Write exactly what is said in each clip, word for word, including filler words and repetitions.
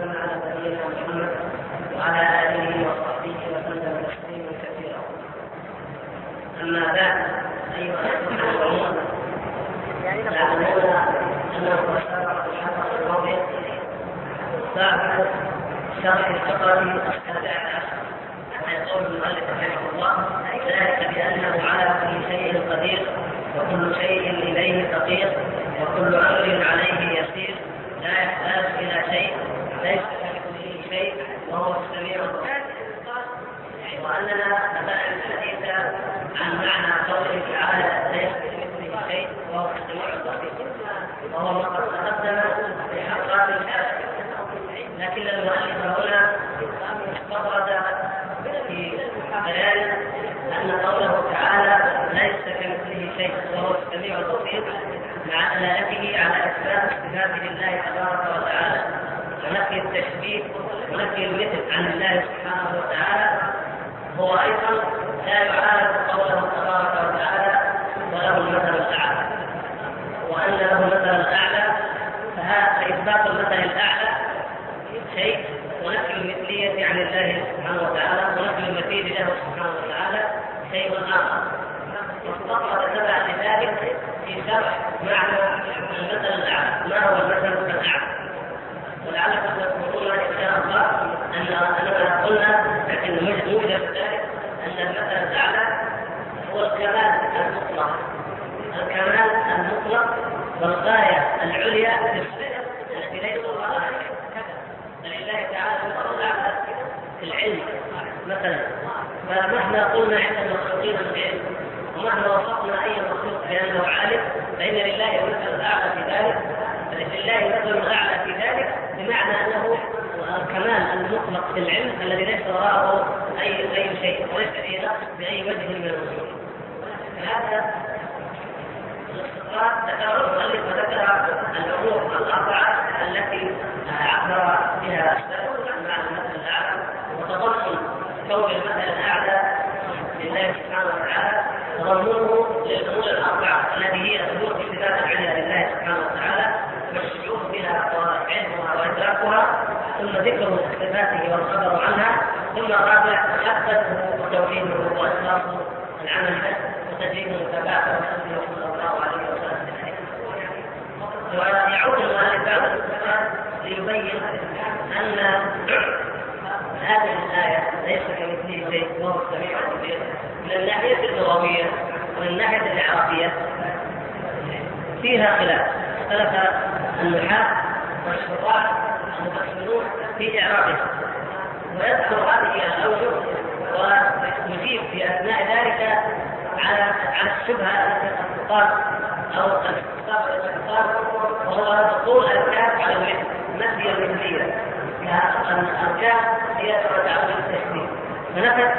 وسلم على نبينا محمد وعلى آله وصحبه وسلم تسليما كثيرا. أما بعد أيها الأخوة، تعلمون أنه سابق الحلقة الماضية سابق شرح التقارير السابعة عشر يقول المؤلف رحمه الله: ذلك بأنه على كل شيء قدير وكل شيء إليه فقير وكل أمر عليه يسير، لا يحتاج إلى شيء، ليس كمثله شيء وهو السميع البصير. وأننا بدأنا الحديث عن معنى قوله تعالى: ليس كمثله شيء وهو السميع البصير، وهو ما قد تقدم في حلقات الآخر. لكن المؤلف هنا استطرد بيان أن قوله تعالى: ليس كمثله شيء وهو السميع البصير، مع دلالته على إثبات صفات الله تبارك وتعالى ونفي التشبيه ونفي المثل عن الله سبحانه وتعالى. هو أيضا لا يعارض قوله تبارك وتعالى: وله المثل الأعلى. وأن له المثل الأعلى، فإثبات المثل الأعلى شيء ونفي المثلية عن الله سبحانه وتعالى ونفي المثيل له سبحانه وتعالى شيء آخر. واستطرد تبع لذلك في شرح معنى المثل الأعلى، ما هو المثل الأعلى. ولعلكم تذكرون إن شاء الله أننا قلنا لكن الموجب ذلك أن المثل الأعلى هو الكمال المطلق، الكمال المطلق والغاية العليا في الصفة التي ليس وراءها لله تعالى في العلم. مثلا فمهما قلنا عند المخلوقين العلم ومهما وصفنا اي مخلوق بانه عالم، فان لله مثل الاعلى في ذلك، فلله مثل الاعلى في ذلك بمعنى انه الكمال المطلق في العلم الذي ليس وراءه اي اي شيء وليس فيه نقص باي وجه من الوجوه. هذا الاستطراد تكرر المؤلف وذكر الامور الاربعه التي عبر بها معنى المثل الاعلى وتضمن كون المثل الاعلى لله سبحانه وتعالى تضمنه للامور الاربعه التي هي ظهور صفات العلى لله سبحانه وتعالى والشعور بها وعلمها وادراكها، ثم ذكر صفاته والخبر عنها، ثم رابع تحقيقه وتوحيده واخلاصه العمل به وتجريده ثباته صلى الله عليه وسلم. ويعود المؤلف بعد الصفات ليبين أن هذه الآية ليس كمثله شيء وهو السميع البصير من الناحية اللغوية ومن الناحية العربية فيها خلاف، اختلف النحاة والشراح المفسرون في إعرابها، ويذكر هذه الأوجه ويجيب في أثناء ذلك على الشبهة التي تقال أو وهو دخول الكاف على المثل، نفي المثلية كالأرجاء هي تتعلق بالتشبيه، فنفت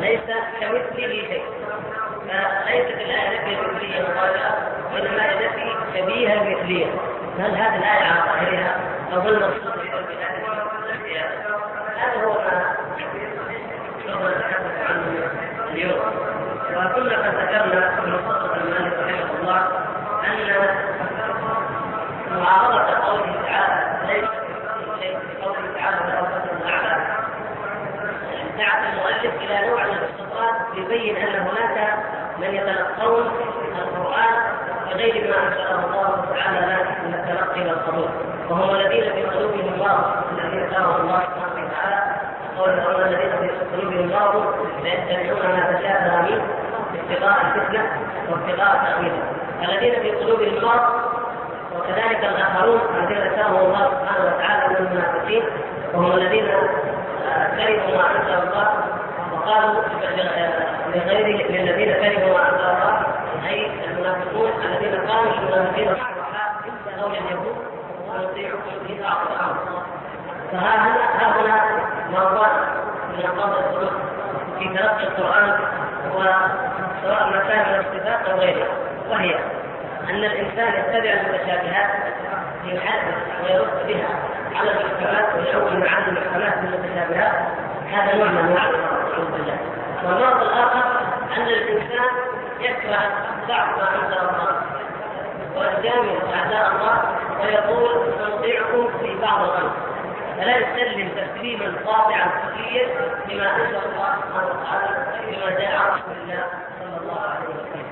ليس كمثله شيء، فليست الآية نفي المثلية مطابقة وإنما نفي شبيه المثلية. فهل هذه الآية على ظاهرها أظل مقصود بهذه؟ هذا هو ما سوف نتحدث عنه اليوم. وكنا قد ذكرنا في مصطلح المؤلف رحمه الله أن معارضة قوله تعالى: ليس كمثله شيء بقوله تعالى: وله المثل الأعلى، دعا المؤلف إلى نوع من الاستطراد ليبين أن هناك من يتلقون القرآن بغير ما أنزله الله تعالى لهم من التلقي والقبول، وهم الذين في قلوبهم مرض الذين قالوا الله سبحانه وتعالى قوله: الذين في قلوبهم مرض فيتبعون ما تشابه منه ابتغاء الفتنة وابتغاء تأويله. الذين في قلوبهم مرض وكذلك الآخرون الذين أتاهم الله سبحانه وتعالى من المنافقين، وهم الذين كرهوا ما أنزل الله وقالوا لغيره من الذين كرهوا ما أنزل الله، أي المنافقون الذين قالوا للمنافقين الصالحات أو اليهود: ونطيعكم إذا أطعتموهم. فهؤلاء مرضان من أمراض القلوب في تلقي القرآن وسواء ما كان من الصفات أو غيرها، وهي أن الإنسان يتبع المتشابهات ليحدث ويرد بها على المحكمات ويحول معاني المحكمات بالمتشابهات، هذا نوع من أنواع المرض. والمرض الآخر أن الإنسان يكره بعض ما عند الله ويجامل أعداء الله ويقول: سنطيعكم في بعض الأمر. فلا يسلم تسليما قاطعا كليا لما انزل الله سبحانه وتعالى بما جاء عن رسول الله صلى الله عليه وسلم.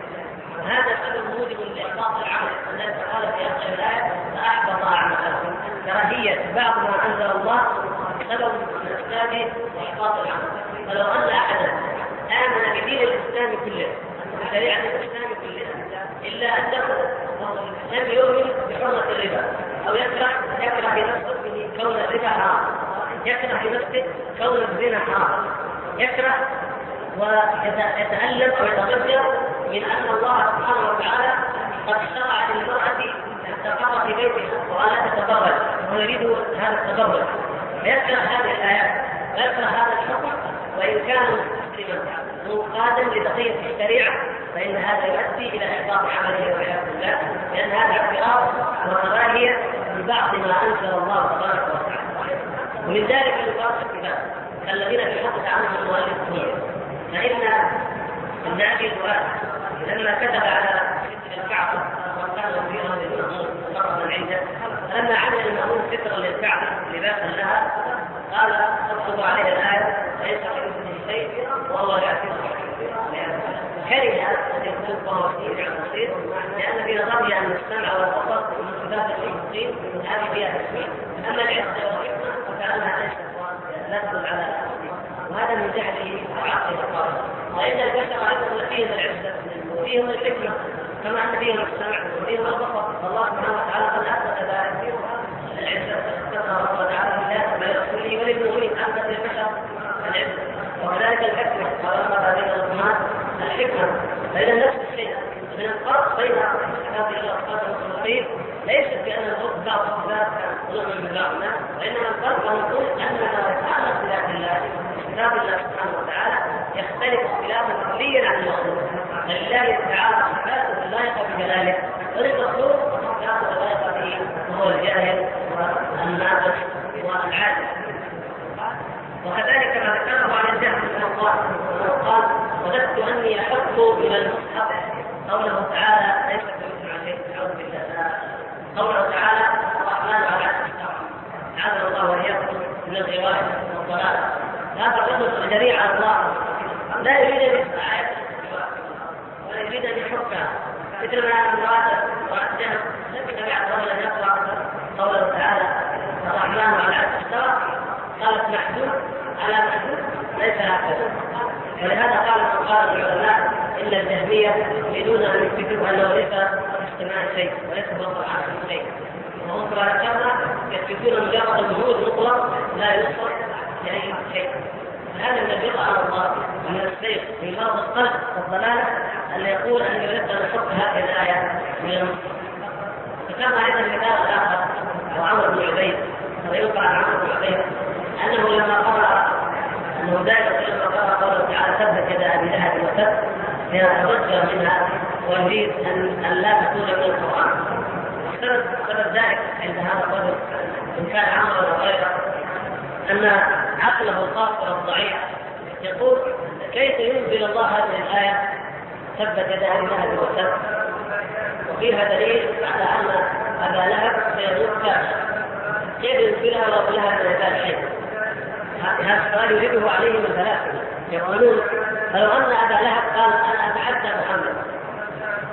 هذا الامر موجب لاحباط العمل، الناس قال في اخر الايه فاحبط اعمالهم، كراهيه بعض ما انزل الله سبب من اسباب احباط العمل. فلو ان احدا امن بدين الاسلام كله وشريعه الاسلام كلها الا انه لم يؤمن بحرمه الربا او يكره يكره بنفسه كون الربا حرام، يكره في نفسه كون الزنا حرام، يكره ويتألم ويتضجر من أن الله سبحانه وتعالى قد شرع للمرأة التقر في بيتها وألا تتبرج ويريد هذا التبرج، فيكره هذه الآيات ويكره هذا الحكم. وإن كان مسلما منقادا لتقية الشريعة فإن هذا يؤدي إلى إحباط عمله والعياذ بالله، لأن هذا اعتراض وكراهية لبعض ما أنزل الله تبارك وتعالى. ومن ذلك يقال الكتاب الذين تحدث عنهم المؤلفون، فإن ابن أبي الفؤاد لما كتب على ستر الكعبة وكان كبيرا للمأمون مرة عنده، فلما عمل المأمون سترا للكعبة لباسا لها قال اكتب عليها الآية ليس منه شيء وهو يعتبر كره أن يكون طويل عن بسيط، لأن في نظري أن السمع والبصر والمسلمات الحقيقيين هذه فيها تسميع، أما العزة والحكمة فكأنها ليست لا تدل على التسميع، وهذا من جهله وعقله القاصر. وإن البشر أيضا فيهم العزة وفيهم الحكمة كما أن فيهم السمع وفيهم البصر، والله سبحانه وتعالى قد أثبت ذلك العزة استثنى ربنا تعالى لله ولرسوله وللمؤمنين، أثبت للبشر العزة وكذلك الحكمة وربط بين الأمهات الحكمة. فإذا نفس الشيء من الفرق بين هذه الأصوات والمصنفين ليست بأن الغرب بعض الصفات ونظر من بعضنا، وإنما الفرق نقول أن ما يتعلق بذات الله كتاب الله سبحانه وتعالى يختلف اختلافا كليا عن المخلوق، فلله تعالى صفاته لا يقع بجلاله وللمخلوق صفاته لا يقع به وهو الجاهل والناقص والعادل. وكذلك ما ذكره عن الجهل انه قال وجدت اني احط الى المصحف قوله تعالى ليس كمثله شيء اعوذ بالله، قوله تعالى الرحمن على عرش استوى، تعالى الله واياكم من الغوايه والضلال. هذا الرجل الجريء على الله لا يريد ان يسمع ايات ولا يريد ان يحكها، مثل ما ان امراته امراه جهل لم تدع الرجل ان يقرا قوله تعالى الرحمن على عرش استوى، قالت محدود على محدود ليس هكذا. ولهذا قال قال العلماء ان الجهميه يريدون ان يثبتوا انه ليس اجتماع شيء وليس بطل عقل شيء، وهم كما ذكرنا يثبتون مجرد الوجود مطلق لا يوصف لاي شيء. فهذا من البقاء على الله ومن السيف من مرض القلب والضلاله ان يقول ان يريد ان يحط هذه الايه من المصحف. فكما ايضا مثال اخر وعمر بن عبيد ويقع عمر بن عبيد أنه لما قرأ أنه دائما لما قرأ قوله تعالى ثبت يد أبي لهب وتب يتضجر منها ويريد أن لا تكون من القرآن. سبب ذلك عند هذا الرجل إن كان عمرو ولا غيره أن عقله القاصر الضعيف يقول كيف ينزل الله هذه الآية ثبت يد أبي لهب وتب وفيها دليل على أن أبا لهب سيموت كافرا، كيف ينزلها الله لها من هذا الشيء؟ هذا السؤال يريده عليهم الفلاسفه، يقولون فلو ان ابا لهب قال انا اتحدى محمد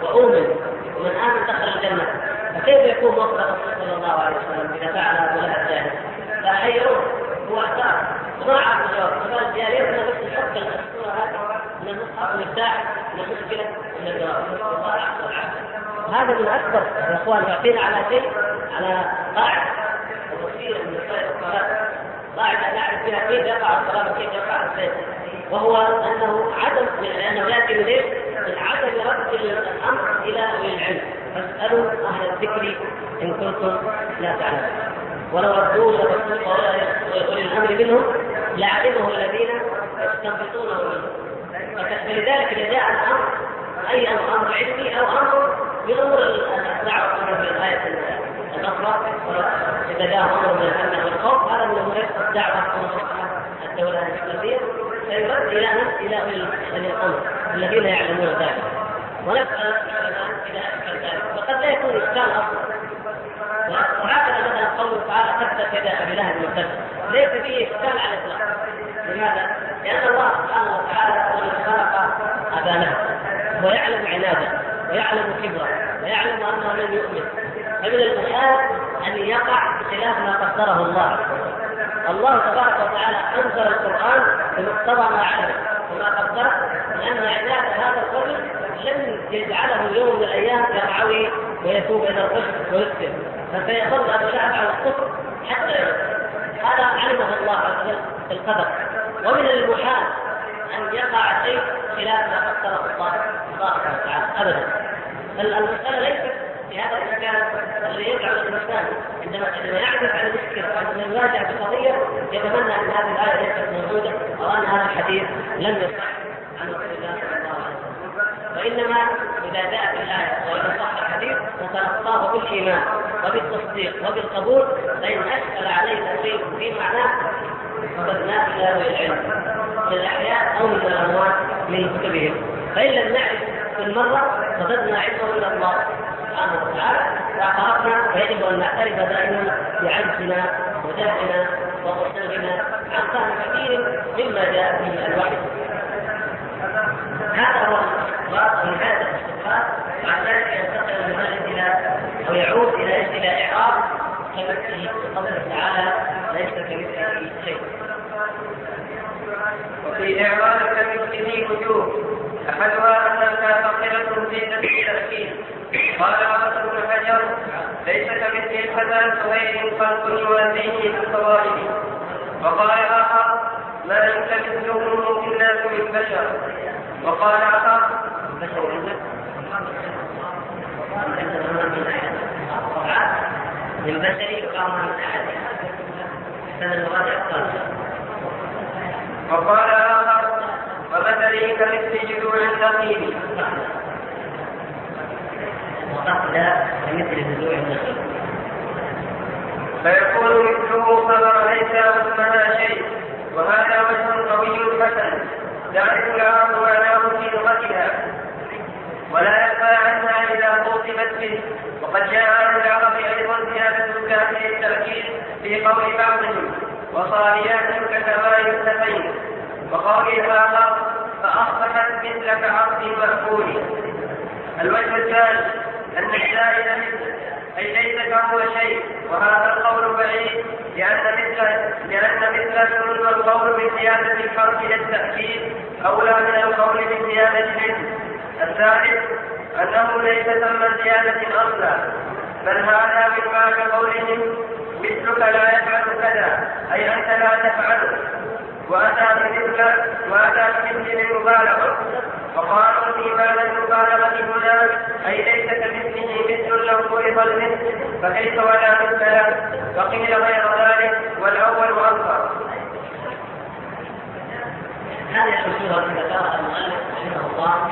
واؤمن ومن امن دخل الجنه فكيف يكون وصف الرسول صلى الله عليه وسلم اذا فعل ابو لهب ذلك؟ فحيروه هو اختار وما عرف الجواب، فقال يا ليتنا بس نحط الصوره هذه من المصحف المفتاح للمشكله من الجواب. هذا من اكبر يا اخوان يعطينا على شيء على قاعده وتفسير من مسائل الصلاه قاعدة نعرف فيها كيف يقع الصلاة وكيف يقع السيد، وهو أنه عدم لأنه يأتي من إيه؟ من عدم رد الأمر إلى أولي العلم، فاسألوا أهل الذكر إن كنتم لا تعلمون، ولو ردوه لرسول أولي الأمر منهم لعلمه الذين يستنبطونه منهم. فلذلك إذا جاء الأمر أي أمر علمي أو أمر من أمور الدعوة في الآية الأخرى، إذا جاء أمر من الأمن والخوف هذا من أمور الدعوة الدولة الإسلامية سيرد إلى أولي الأمر الذين يعلمون ذلك. ونسأل إذا أمكن ذلك، فقد لا يكون إشكال أصلا. وهكذا مثلا قوله تعالى تبت يدا أبي لهب وتبت، ليس فيه إشكال على الإطلاق. لماذا؟ لأن الله سبحانه وتعالى هو الذي خلق أبا لهب ويعلم عناده ويعلم كبره ويعلم أنه لن يؤمن، فمن المحال أن يقع بخلاف ما قدره الله. الله تبارك وتعالى أنزل القرآن بمقتضى ما علمه وما قدره، لأن عناد هذا الرجل لن يجعله يوم من الأيام يرعوي ويتوب إلى الرشد ويسلم، فسيظل أبو لهب على الكفر حتى هذا علمه الله عز وجل في القدر. ومن المحال أن يقع شيء خلاف ما قدره الله تبارك وتعالى أبدا. المسألة ليست في هذا الإشكال الذي يقع للإنسان عندما يعرف عن المشكلة وعندما يراجع بالقضية يتمنى أن هذه الآية ليست موجودة أو أن هذا الحديث لم يصح عن رسول الله صلى الله عليه وسلم، وإنما إذا جاءت الآية وإذا صح الحديث نتلقاه بالإيمان وبالتصديق وبالقبول، فإن أشكل علينا شيء في معناه فقدناه إلى أهل العلم من الأحياء أو من الأموات من كتبهم، فإن لم نعرف كل مرة فقدنا علمه إلى الله سبحانه وتعالى وأعترفنا، ويجب أن نعترف دائما بعجزنا وجهلنا وقصورنا عن فهم كثير مما جاء به الوحي. هذا هو الاستفسار ونهاية الاستفسار، وعن ذلك ينتقل المؤلف إلى أو يعود إلى إلى إعراب كمثله قوله تعالى ليس كمثله شيء. وفي إعراب كمثله وجوه، أحدها أنها فقيرة في نفس الأكيد، قال عبد بن حجر ليس كمثل الحسن سهيل خلقه وهذه من صوابه، وقال آخر ما ليس مثله الناس من بشر، وقال آخر من بشر يقام من أحد وقال آخر ومثله كمثل جذوع النخيل، فيكون مثله ثمر ليس وثمها شيء، وهذا وجه قوي حسن يعرف العرب معناه في لغتها ولا يخفى عنها إذا خُطِبت به. وقد جاء عن العرب أيضا زيادة كهذه التأكيد في قول بعضهم وصالياتهم كثمار السفين، وقال الآخر فأصبحت مثل كعصف مأكول. الوجه الثاني أن الزائد مثل أي ليس كهو شيء، وهذا القول بعيد لأن مثل سنة القول بزيادة الحرف للتأكيد أولى من القول بزيادة الحرف. الثالث أنه ليس ثم زيادة أصلا، بل هذا من بعد قولهم مثلك لا يفعل كذا أي أنت لا تفعله، وأتى بمثل المبالغة، وقالوا في معنى المبالغة هنا أي ليس كمثله مثل لو فرض المثل فكيف ولا مثل له، وقيل غير ذلك والأول أظهر. هذه الأصول التي ذكرها المؤلف رحمه الله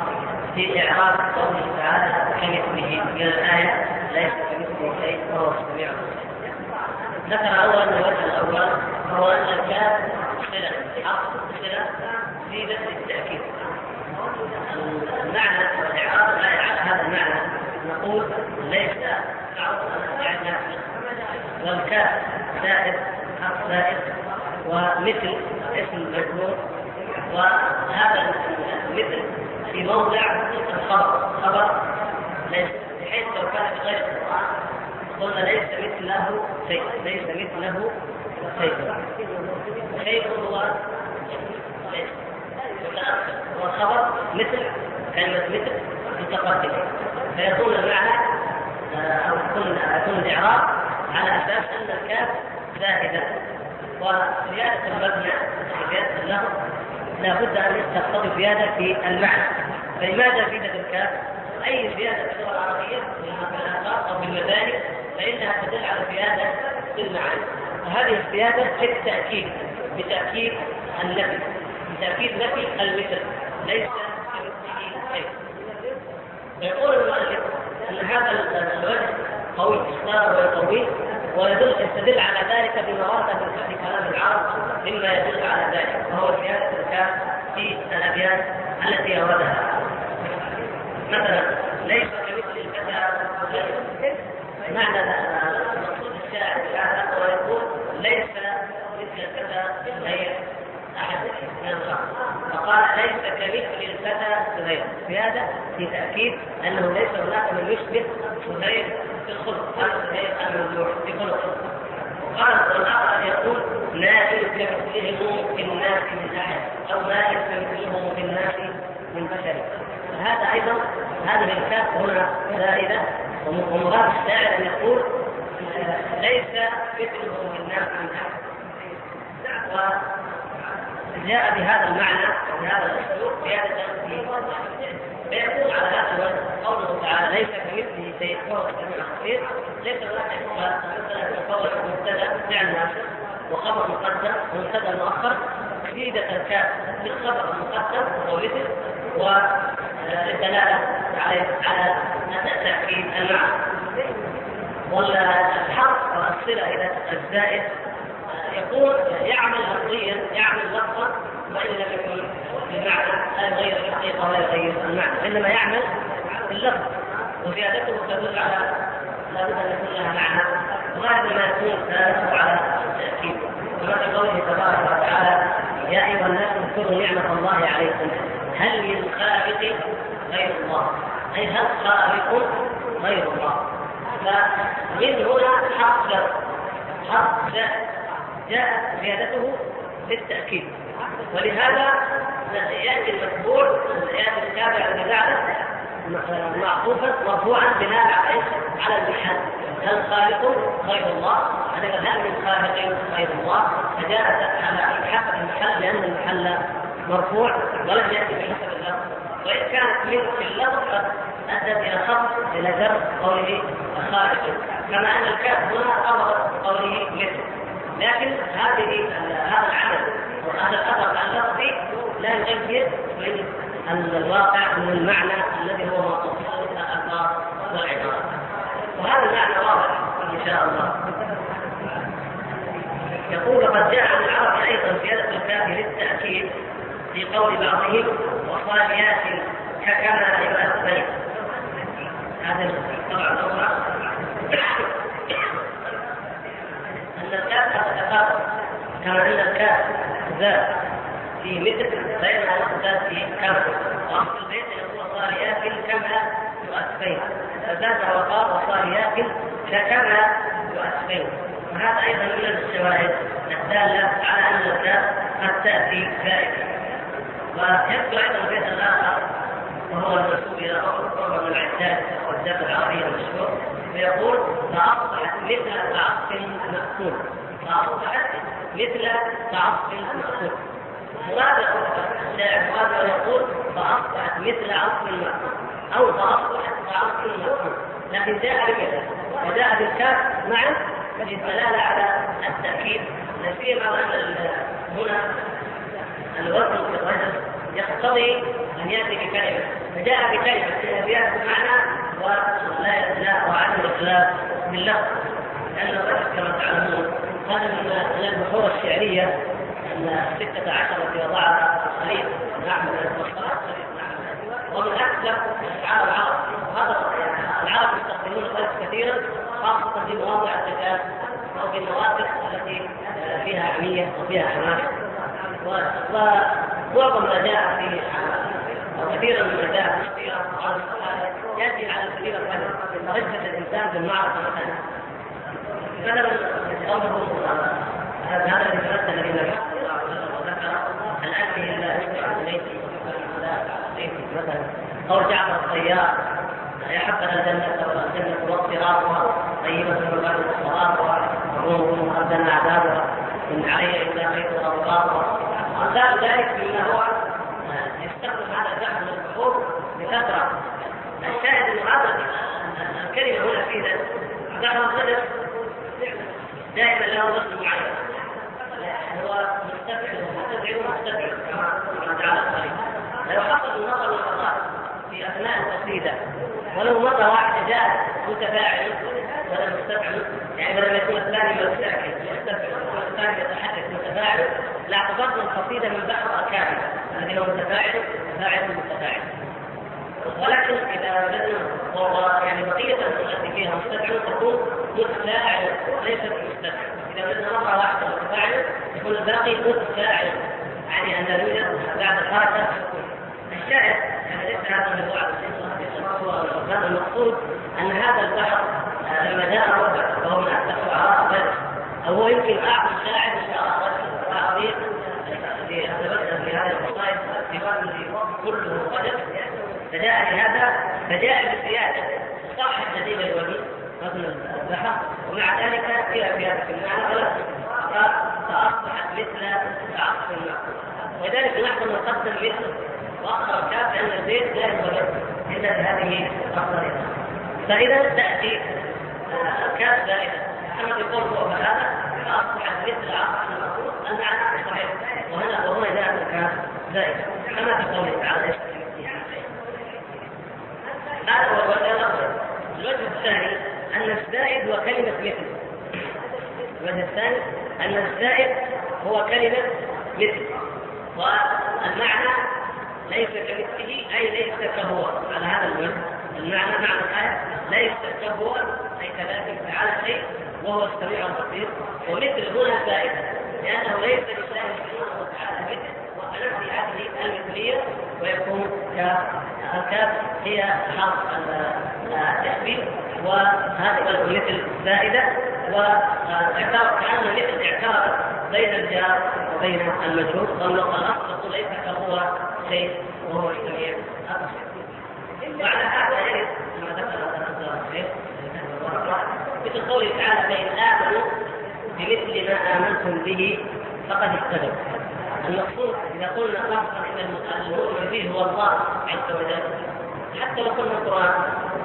في إعراب قوله تعالى كمثله من الآية ليس كمثله شيء وهو السميع البصير. ذكر أولا الوجه الأول هو أن الكاف صلة في نفس التأكيد. المعنى والإعراب لا يعلم هذا المعنى، نقول ليس تعرض للإعراب والكاف زائد حرف زائد ومثل اسم مجرور، وهذا المثل في موضع الخبر خبر ليس، بحيث لو كان في غير القرآن قلنا ليس مثله شيء، ليس مثله شيء شيء هو والخبر مثل كلمة مثل متقدمة، فيكون المعنى أو يكون الإعراب على أساس أن الكاف زائدة وزيادة المبنى زيادة له لابد أن تقتضي زيادة في المعنى. فلماذا زيادة الكاف؟ أي زيادة في اللغة العربية أو بالمباني فإنها تدل على زيادة في المعنى، وهذه الزيادة بالتأكيد بتأكيد النفي بتأكيد نفي المثل ليس كمثله شيء. يقول المؤلف أن هذا الوجه قوي إصداره ويقويه ويستدل على ذلك بما ورد من كتب كلام العرب مما يدل على ذلك، وهو زيادة الكاف في الأبيات التي أوردها. مثلا ليس كمثله معنى المقصود الشاعر الشاعر ويقول ليس مثل الفتى زهير احد من فقال ليس كمثل الفتى زهير، بهذا في تاكيد انه ليس هناك من يشبه زهير في الخلق، قال زهير الممدوح في خلقه. وقال الاخر يقول لا يمكنهم في الناس من احد او لا يمكنهم في الناس من بشر. فهذا ايضا هذا الكتاب هنا زائده، ومراد الشاعر ان يقول ليس مثلهم في الناس من احد. جاء بهذا المعنى وبهذا الاسلوب بهذا التفسير، فيكون على هذا الوجه قوله تعالى ليس كمثله شيء فهو السميع البصير، ليس هناك مثلا مفوض مبتدا فعل ناصب وخبر مقدم ومبتدا مؤخر، زيادة الكاف للخبر المقدم ووزن والدلاله على على تاكيد المعنى، والحرف والصله الى الزائد يقول يعمل لفظيا يعمل لفظا وان لم يكن بمعنى غير الحقيقه ولا يغير المعنى، وانما يعمل اللفظ وزيادته تدل على لابد ان يكون لها معنى، وغالبا ما يكون لا على التاكيد، كما في قوله تبارك وتعالى يا ايها الناس اذكروا نعمه الله عليكم هل من خالق غير الله، اي هل خالق غير الله. فمن هنا حق حق جاءت زيادته للتأكيد، ولهذا يأتي المتبوع يأتي التابع لبعضه معطوفا مرفوعا بناء على المحل هل خالق غير الله، هذا هل من خالق غير الله، فجاءت على حسب المحل لأن المحل مرفوع ولم يأتي بحسب اللفظ، وإن كانت من اللفظ قد أدت إلى خط إلى جر قوله خالق، كما أن الكاف هنا أمر قوله مثل، لكن هذه هذا العمل وهذا الأثر اللفظي لا يغير من الواقع من المعنى الذي هو مقصود من الأثار والعبارات، وهذا المعنى واضح إن شاء الله. يقول قد جاء عن العرب أيضا زيادة الكاف للتأكيد في قول بعضهم وصاليات كما يؤثر، هذا طبعا الأمر كما ان الكاف ذات في مثل بينها ذات في كم، واصل البيت يقول صاليات كما يؤسفين، فذات وقال وصاليات كما يؤسفين، وهذا ايضا من الشواهد الداله على ان الكاف قد تاتي زائده. ويبدو ايضا بيت الاخر وهو المنسوب الى قول من العداد والدب العربي المشهور، فيقول فاصبحت مثل كعصف مأكول، فاصبحت مثل كعصف مأكول، ماذا الشاعر يقول فاصبحت مثل عصف مأكول او فاصبحت كعصف مأكول، لكن جاء بمثل وجاء بالكاف معا للدلاله على التأكيد، لا سيما وان هنا الوزن في الرجل يقتضي ان ياتي بكلمه، فجاء بكلمه في ابيات معنى ولا يتلاء وعدم الخلاف باللفظ، لأن الرجل كما تعلمون هذا من البحور الشعرية الستة عشر في وضعها الخليل نعم المصطلحات ومن أكثر أشعار العرب، هذا العرب يستخدمون الألف كثيرا خاصة في مواضع التكاف أو في المواقف التي فيها عمية وفيها حماسة، ومعظم ما جاء في وكثيرا من الأداء كثيرا يأتي على كثير الرجل رجفة الإنسان بالمعركة مثلا، مثلا أمره هذا الرجل الذي نفسه وذكر الأكل إلا يشبع عن بيته مثلا، أو جعفر الطيار يا حبذا الجنة والجنة واضطرارها طيبة الرجل وصغارها وعمرهم أردنا عذابها من علي إلا خيط أوقاتها، وأمثال ذلك مما هو يستخدم هذا الزحف من البحور بكثرة. الشاهد أن هذا الكلمة هنا فيها زحف الخلف دائما له وزن معين، هو مستفعل ومستفعل ومستفعل كما تعالى الصريح، لو حصل النظر والخطأ في أثناء التقليدة ولو مرة واحدة جاءت متفاعل ولا مستفعل، يعني لما يكون الثاني مستفعل والثاني يتحدث متفاعل لاعتبرنا القصيدة من بحر كامل الذي هو متفاعل متفاعل متفاعل، ولكن يعني بقية المشاكل فيها مستدعى تكون متفاعل ليست مستدعى. إذا بدنا مرة واحدة متفاعل يكون الباقي متفاعل، يعني أن الوجد بعد الحركة. الشاهد يعني ليس هذا الموضوع هذا المقصود أن هذا البحر لما جاء ربع فهو من أكثر أعراض بدر، هو يمكن أعظم شاعر إن شاء الله تعظيم في هذا المصائب الاتفاق الذي كله قدر. فجاء لهذا فجاء بالزيادة صاحب جديد الوليد رجل البحر، ومع ذلك فيها في هذا المعنى فأصبحت مثل تعصف الماء. ولذلك نحن نقدم مثل وأخر كاف أن البيت لا يتولد إلا بهذه الطريقة. فإذا تأتي كاف زائدة أما يقول فوق هذا فأصبحت مثل تعصف الماء أن عن صحيح، وهنا وهنا جاءت كاف زائدة كما في قوله تعالى. هذا هو الوجه الأول. الوجه الثاني أن الزائد هو كلمة مثل. الوجه الثاني أن الزائد هو كلمة مثل، والمعنى ليس كمثله أي ليس كهو. على هذا الوجه المعنى معنى الآية ليس كهو أي كذلك على شيء وهو السميع البصير، ومثل هنا زائد لأنه ليس لله سبحانه وتعالى مثل، وأنا في هذه المثلية ويكون كهو. الكاف هي حرف التحبيب وهذا المثل زائدة، واعترف كأنه مثل اعتراف بين الجار وبين المجهول ضمن الأصل ليس كهو شيء وهو السميع البصير. وعلى هذا يرد كما ذكر الشيخ مثل قوله تعالى فإن آمنوا بمثل ما آمنتم به فقد اهتدوا. المقصود إذا قلنا لفظا إن المؤمن فيه هو الله عز وجل حتى لو قلنا القرآن،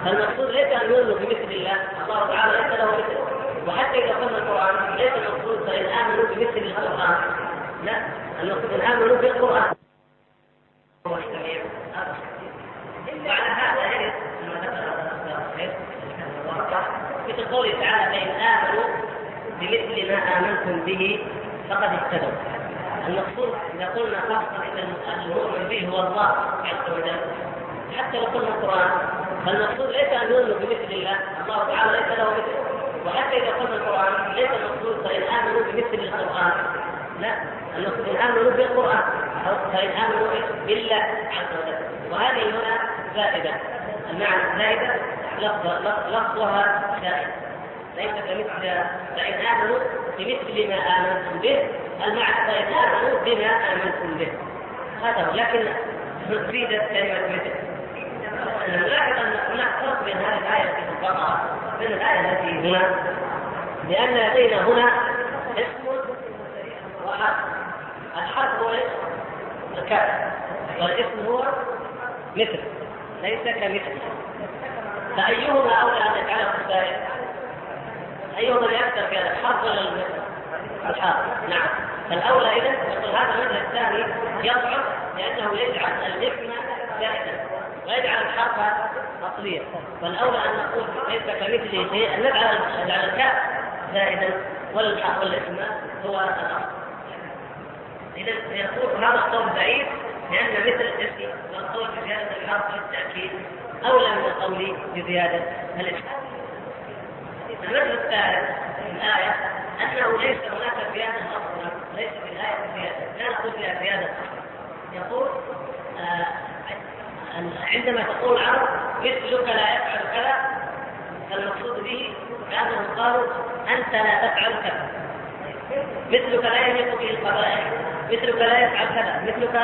فالمقصود ليس أن يؤمن بمثل الله، الله تعالى ليس له مثله. وحتى إذا قلنا القرآن ليس المقصود أن آمنوا بمثل القرآن، لا، المقصود أن آمنوا بالقرآن هو السميع البصير. وعلى هذا يرد كما ذكر مثل قوله تعالى فإن آمنوا بمثل ما آمنتم به فقد اهتدوا. المقصود إذا قلنا لفظا إن المؤمن فيه هو الله عز وجل حتى لو قلنا القرآن، فالمقصود ليس أن يؤمن بمثل الله، الله تعالى ليس له مثله. وحتى إذا قلنا القرآن ليس المقصود فإن آمنوا بمثل القرآن، لا، المقصود إن آمنوا بالقرآن فإن آمنوا بالله عز وجل. وهذه هنا زائدة، المعنى زائدة لفظها زائد ليس كمثل فإن آمنوا بمثل ما آمنتم به المعنى فإن آمنوا بما آمنتم به هذا هو. لكن زيدت كلمة مثل. نلاحظ أن هناك فرق بين هذه الآية التي في البقرة وبين الآية التي هنا، لأن لدينا هنا اسم وحرف. الحرف هو الكاف والاسم هو مثل ليس كمثل، فأيهما أولى أن يجعله السائل؟ أيهما يكثر في هذا الحرف ولا المثل؟ الحرف، نعم. فالأولى إذن يقول هذا المثل الثاني يضعف لأنه يجعل الاسم زائدا ويجعل الحرف أصليا، فالأولى أن نقول ليس كمثله شيء أن نجعل الكاف زائدا والحرف والاسم هو الأصل. إذن يقول هذا القول بعيد لأن مثل الاسم والقول بزيادة الحرف للتأكيد أولى من القول بزيادة الاسم. المثل الثالث في الآية أنه ليس هناك زيادة أصلا، ليس في الآية زيادة، لا نقول فيها زيادة أصلا. يقول آه عندما تقول عنه مثلك لا يفعل كذا، فالمقصود به كأنهم قالوا أنت لا تفعل كذا، مثلك لا يملك به القبائل، مثلك لا يفعل كذا، مثلك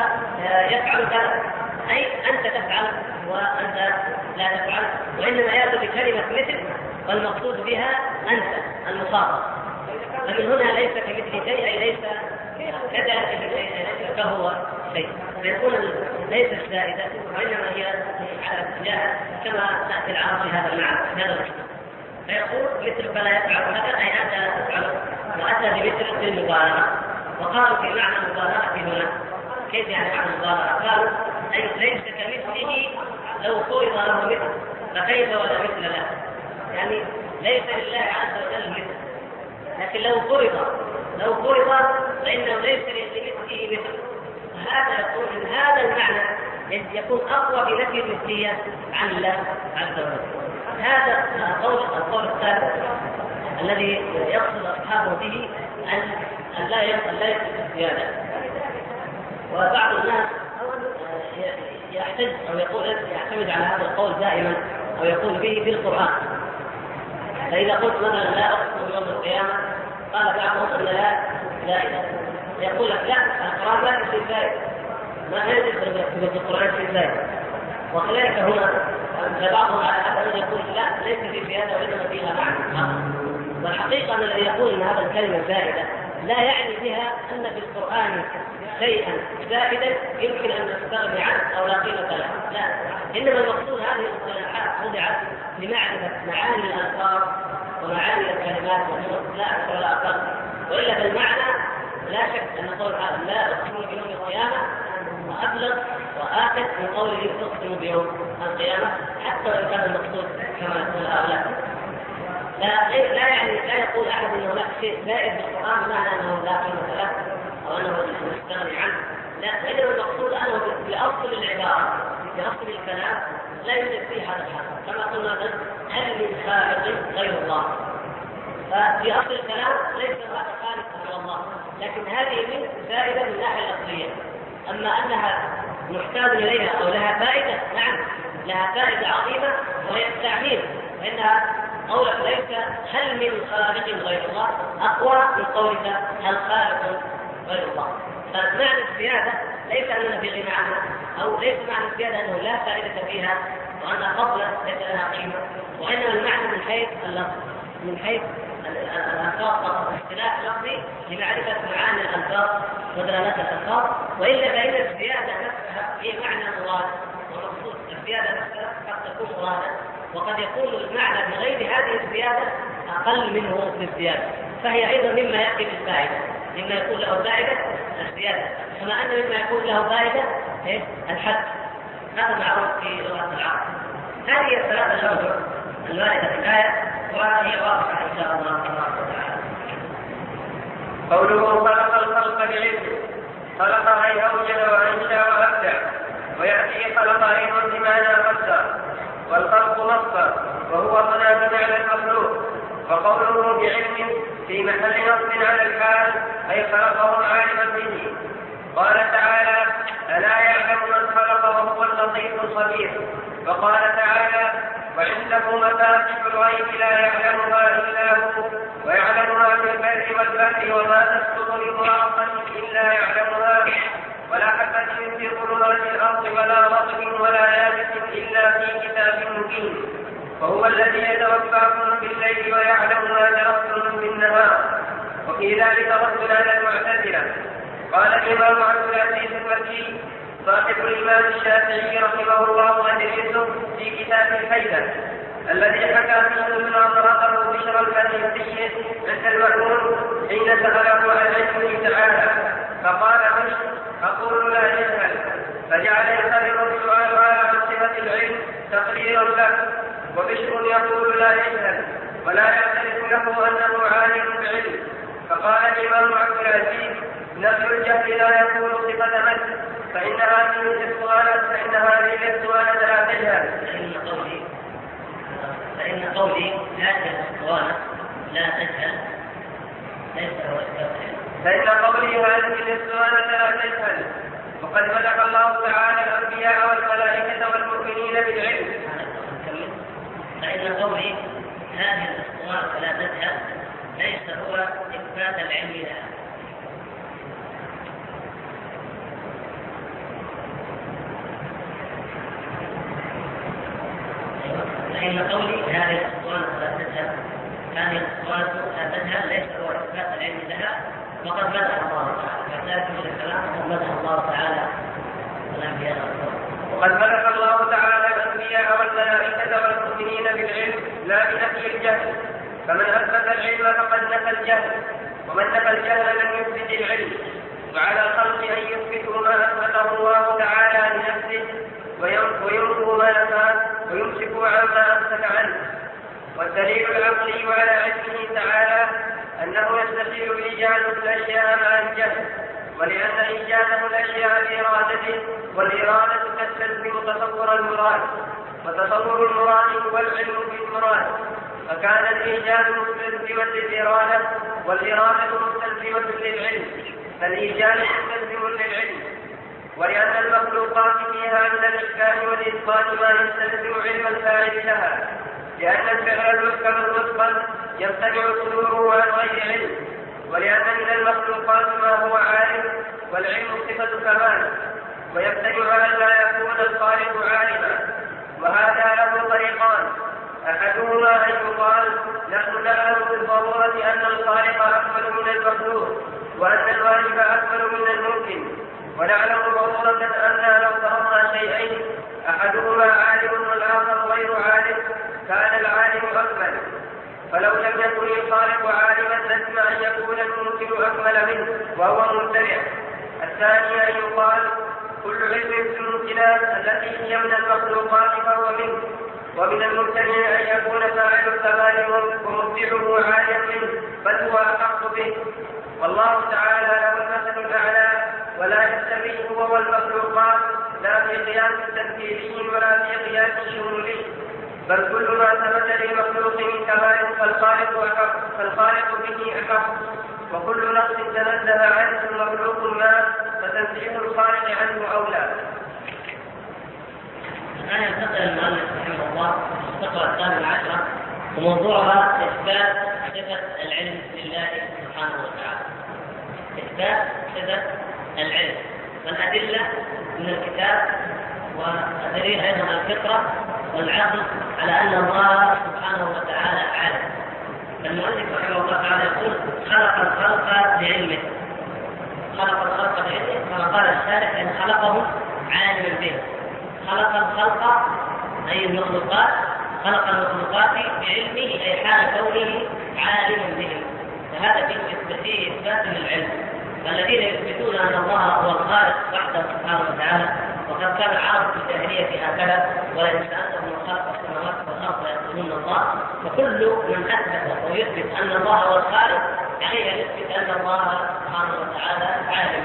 آه يفعل كذا، أي أنت تفعل وأنت لا تفعل، وإنما يأتي بكلمة مثل والمقصود بها أنت المصاب. فمن هنا ليس كمثل شيء أي ليس كذلك شيء فهو شيء، فيكون ليس الزائدة وإنما هي على اتجاه كما تأتي العرب في هذا المعنى هذا الشيء. فيقول مثل فلا يفعل هذا أي أنت تفعله، وأتى بمثل للمبالغة. وقالوا في معنى المبالغة هنا كيف يعني معنى المبالغة؟ قالوا أي ليس كمثله لو فرض له مثل فكيف ولا مثل له، يعني ليس لله عز وجل مثل، لكن لو فرض لو فرض فإنه ليس لمثله مثل. فهذا يقول هذا المعنى يكون اقوى بنفي النسبيه عن الله عز وجل. هذا القول القول الثالث الذي يقصد اصحابه به ان لا يقبل زياده. وبعض الناس يحتج او يقول يعتمد على هذا القول دائما او يقول به في القران. فاذا قلت مثلا لا اقسم يوم القيامه قال بعضهم ان لا زائده، يقول لك لا القران لا يوجد زائده، ما يوجد في القران في زائده. وكذلك هنا بعضهم على هذا ان يقول لا ليس في زياده وانما فيها معنى. والحقيقه ان الذي يقول ان هذا الكلمه زائده لا يعني بها ان في القران شيئا زائدا يمكن ان نستغني عنه او لا قيمه له، لا، انما المقصود هذه المصطلحات وضعت لمعرفه معاني الالفاظ ومعاني الكلمات والنصوص لا اكثر ولا اقل، والا بالمعنى لا شك ان قول هذا لا اقسم بيوم القيامه وابلغ واخذ من قوله اقسم بيوم القيامه حتى لو كان المقصود كما يقول الاغلب. لا لا يعني لا يقول احد انه لا شيء زائد بالقران بمعنى انه لا قيمه له او انه يستغني عنه، لا، انما المقصود انه باصل العباره باصل الكلام لا يوجد فيه هذا الحق، كما قلنا هل من خالق غير الله، ففي اصل الكلام ليس هناك خالق غير الله، لكن هذه منه زائده من الناحيه الاصليه. اما انها محتاج اليها او لها فائده، نعم لها فائده عظيمه وهي التعبير، فانها قولك ليس هل من خالق غير الله اقوى من قولك هل خالق غير الله. فمعنى الزياده ليس اننا في غنى عنها، او ليس معنى الزياده انه لا فائده فيها وان فضلا ليس لها قيمه، وانما المعنى من حيث اللفظ من حيث الالفاظ واختلاف لفظي لمعرفه معاني الالفاظ ودلالات الالفاظ، والا فان الزياده نفسها هي معنى مراد ومقصود، الزياده نفسها قد تكون مرادا وقد يكون المعنى بغير هذه الزياده اقل منه في الزياده، فهي ايضا مما ياتي بالفائده، مما يكون له فائده الزياده، كما ان مما يكون له فائده الحد، هذا معروف في لغه العرب. هذه الثلاثه شروط الوارده في الايه وهي واضحه ان شاء الله تبارك وتعالى. قوله خلق الخلق بعلمه، خلق اي اوجد وانشا وابدع، وياتي خلق ايضا بمعنى قدر، والخلق مصدر وهو صلاة على المخلوق. وقوله بعلم في محل نصب على الحال أي خلقهم عالما به. قال تعالى ألا يعلم من خلق وهو اللطيف الخبير. وقال تعالى وعنده مفاتيح الغيب لا يعلمها إلا هو ويعلمها في البر والبحر وما تسقط من ورقة إلا يعلمها ولا حبة في ظلمات الأرض ولا رطب ولا يابس إلا في كتاب مبين. وهو الذي يتوفاكم بالليل ويعلم ما تركتم بالنهار. وفي ذلك رد على المعتزلة. قال الإمام عبد العزيز المكي صاحب الإمام الشافعي رحمه الله أدرسه في كتاب الفيلة الذي حكى فيه من أمراته بشر الحديثية عند المأمون حين سأله عن علمه تعالى فقال عنه أقول لا يجهل، فجعل يخرر السؤال على صفة العلم تقريرا له. وبشر يقول لا يجهل ولا يعترف له أنه عالم بعلم، فقال الإمام عبد العزيز نفي الجهل لا يكون صفة مثل، فإن هذه السؤالة لا تجهل. فإن قولي لا تجهل لا تجهل ليس هو الكافر فإن قوله هذه السؤال لا تجهل. وقد مدح الله تعالى الأنبياء والملائكة والمؤمنين بالعلم. فإن قوله هذه السؤال لا تجهل ليس هو إثبات العلم لها. فإن قوله هذه السؤال لا تجهل هذه السؤال لا تجهل ليس هو إثبات العلم لها. وقد مدح الله تعالى من الكلام وقد مدح الله تعالى الأنبياء وقد مدح الله تعالى الأنبياء والملائكة والمؤمنين بالعلم لا بنفي الجهل، فمن أثبت العلم فقد نفى الجهل، ومن نفى الجهل لم يثبت العلم. وعلى الخلق أن يثبتوا ما أثبته الله تعالى لنفسه وينفوا ما نفاه ويمسكوا عما أمسك عنه. والدليل العقلي على علمه تعالى أنه يستطيع إيجاد الأشياء مع الجهل، ولأن إيجاده الأشياء بإرادته والإرادة تستلزم تصور المراد، وتصور المراد هو العلم بالمراد، فكان الإيجاد مستلزما للإرادة والإرادة مستلزمة للعلم، فالإيجاد مستلزم للعلم، ولأن المخلوقات فيها من الإشكال والإثبات ما يستلزم علم الفاعل لها، لأن الفعل المحكم المثبت يمتنع صدوره عن غير علم، ولأن من المخلوقات ما هو عالم والعلم صفة كمال، ويمتنع أن لا يكون الخالق عالما. وهذا له طريقان: أحدهما أن يقال نحن نعلم بالضرورة أن الخالق أكمل من المخلوق، وأن الواجب أكمل من الممكن، ونعلم ضرورة أننا لو تركنا شيئين أحدهما عالم والآخر غير عالم كان العالم أكمل، فلو لم يكن الخالق عالما لازم أن يكون الممكن أكمل منه وهو ممتنع. الثاني أن يقال كل علم في الممكنات التي هي من المخلوقات فهو منه، ومن الممتنع أن يكون فاعل الثمان ومبدعه عالما منه بل هو أحق به، والله تعالى له المثل الأعلى، ولا يستوي هو والمخلوقات لا في قياس تمثيلي ولا في قياس شمولي، بل كل ما ثبت للمخلوق من كمال فالخالق به أحق، وكل نقص تنزه عنه المخلوق ما فتنزيه الخالق عنه أولى. أنا انتقل المؤلف رحمه الله الفقرة الثامنة عشرة، وموضوعها إثبات صفة العلم لله سبحانه وتعالى. إثبات صفة العلم، والأدلة من الكتاب والدليل أيضا الفطرة والعقل على أن الله سبحانه وتعالى عالم. فالمؤلف رحمه الله تعالى يقول: خلق الخلق بعلمه، خلق الخلق بعلمه، كما قال الشارح: إن خلقه عالما به. خلق الخلق أي المخلوقات، خلق المخلوقات بعلمه أي حال كونه عالما بهم، فهذا في إثبات للعلم. فالذين يثبتون أن الله هو الخالق وحده سبحانه وتعالى، وقد كان العرب في الجاهلية هكذا: ولئن سألتهم من خلق السماوات والأرض ليقولون الله. فكل من أثبت ويثبت أن الله هو الخالق عليه أن يثبت أن الله سبحانه وتعالى عالم،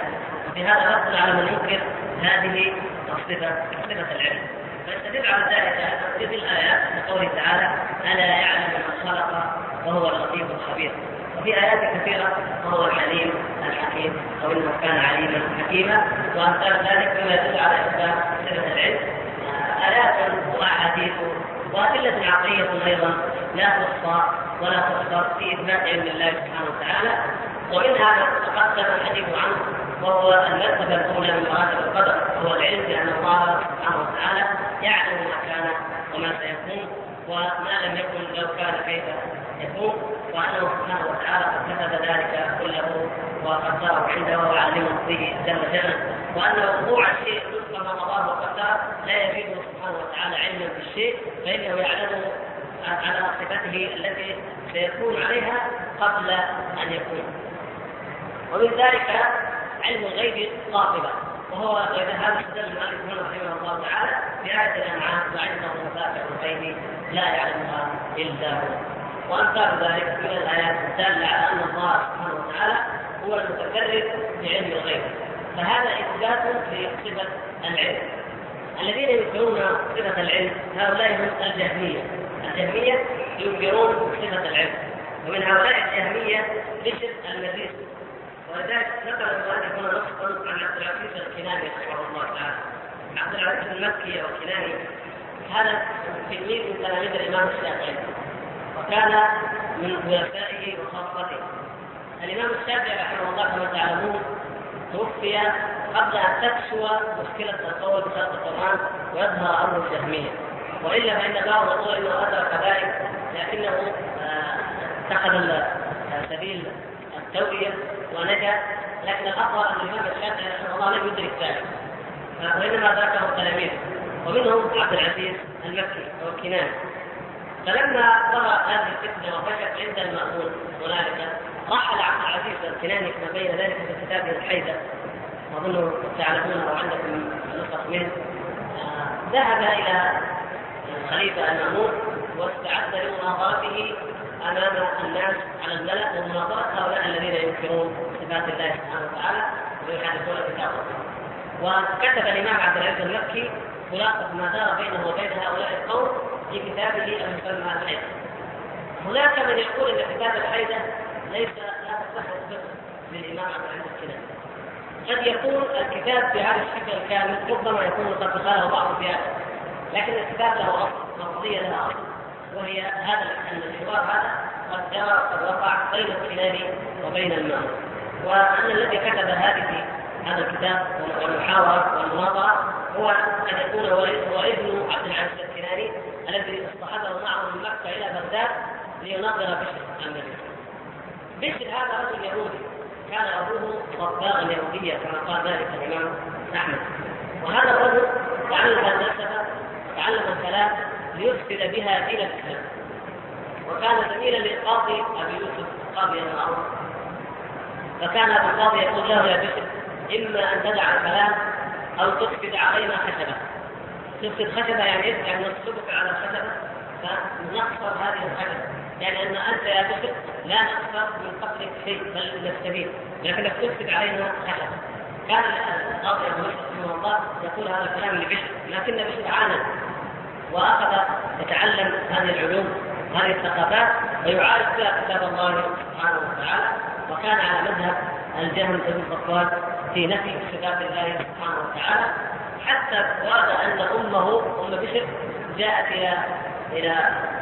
وفي هذا نقول على من ينكر هذه صفة العلم. فيستدل على ذلك في الآيات بقوله تعالى: ألا يعلم من خلق وهو اللطيف الخبير، وفي آيات كثيرة: وهو العليم الحكيم، أو إنه كان عليما حكيما، وأمثال ذلك مما يدل على إثبات صفة العلم. آيات وأحاديث وأدلة عقلية أيضا لا تحصى ولا تحصر في إثبات علم الله سبحانه وتعالى، ومنها ما تقدم الحديث عنه وهو المرتبة الأولى من مراتب القدر، وهو العلم بأن الله سبحانه وتعالى يعلم ما كان وما سيكون وما لم يكن لو كان كيف يكون، وأنه سبحانه وتعالى قد كتب ذلك كله وقدره عنده وعلمه به جل جلاله، وأن وقوع الشيء وفق ما قضاه وقدره لا يزيده سبحانه وتعالى علما بالشيء، فإنه يعلمه على صفته التي سيكون عليها قبل أن يكون. ومن ذلك علم الغيب قاطبة، وهو إذا هذا الدليل المؤلف رحمه الله تعالى في آية الأنعام: وعنده مفاتح الغيب لا يعلمها إلا هو. وأمثال ذلك من الآيات الدالة على أن الله سبحانه وتعالى هو المتفرد بعلم الغيب، فهذا إثبات لصفة العلم. الذين ينكرون صفة العلم هؤلاء هم الجهمية. الجهمية ينكرون صفة العلم، ومن هؤلاء الجهمية بشر المدريس، ولذلك نقل المؤلف هنا نصا عن عبد العزيز الكناني رحمه الله تعالى. عبد العزيز المكي والكناني هذا تلميذ من تلاميذ الإمام الشافعي، وكان من خلفائه وخاصته. الإمام الشافعي رحمه الله كما تعلمون توفي قبل أن تكشو مشكلة القول بخلق القرآن ويظهر أمر الجهمية، وإلا فإن بعض أصوله أدرك ذلك، لكنه اتخذ سبيل التوبية ونجا، لكن الأقوى أن الإمام الشافعي رحمه الله لم يدرك ذلك، وإنما ذاكره تلاميذه، ومنهم عبد العزيز المكي والكناني. فلما ظهرت هذه الفتنة وفشت عند المأمون هنالك، رحل عبد العزيز الكناني كما بين ذلك في كتابه الحيدة، وأظنه تعلمونه وعندكم نسخ منه. ذهب إلى الخليفة المأمون واستعد لمناظرته أمام الناس على الملأ، ومناظرة هؤلاء الذين ينكرون صفات الله سبحانه وتعالى ويحدثون كتابه. وكتب الإمام عبد العزيز المكي خلاصة ما دار بينه وبين هؤلاء القوم في كتابه المسمى الحيضة. هناك من يقول أن كتاب الحيضة ليس لا تصح الصدق للإمام عبد العزيز الكلام. قد يكون الكتاب بهذا الشكل الكامل ربما يكون قد دخله بعض زيادة، لكن الكتاب له أصل، مقضية لها أصل، وهي هذا أن الحوار هذا قد جرى وقد وقع بين الخلال وبين المعنى، وأن الذي كتب هذه هذا الكتاب والمحاورة والمناظرة هو أن يكون هو ابن عبد العزيز الكناني الذي اصطحبه معه من مكة إلى بغداد ليناظر بشر عن ذلك. بشر هذا رجل يهودي كان أبوه طباخا يهوديا كما قال ذلك الإمام أحمد، وهذا الرجل تعلم الفلسفة وتعلم الكلام ليفسد بها دين الإسلام، وكان زميلا للقاضي أبي يوسف القاضي المعروف. فكان أبو القاضي يقول له: يا بشر، إما أن تدع الكلام أو تفسد علينا خشبة. تفسد خشبة يعني إذ أن نصبك على الخشبة فنقصر هذه الخشبة، يعني أن أنت يا بشر لا نقصر من قتلك شيء بل نستفيد، لكنك تفسد علينا خشبة. كان القاضي أبو يوسف رحمه الله يقول هذا الكلام لبشر، لكن بشر عاند وأخذ يتعلم هذه العلوم هذه الثقافات ويعارض بها كتاب الله سبحانه وتعالى، وكان على مذهب الجهم بن صفوان في نفي كتاب الله سبحانه وتعالى، حتى ورد أن أمه أم بشر جاءت إلى إلى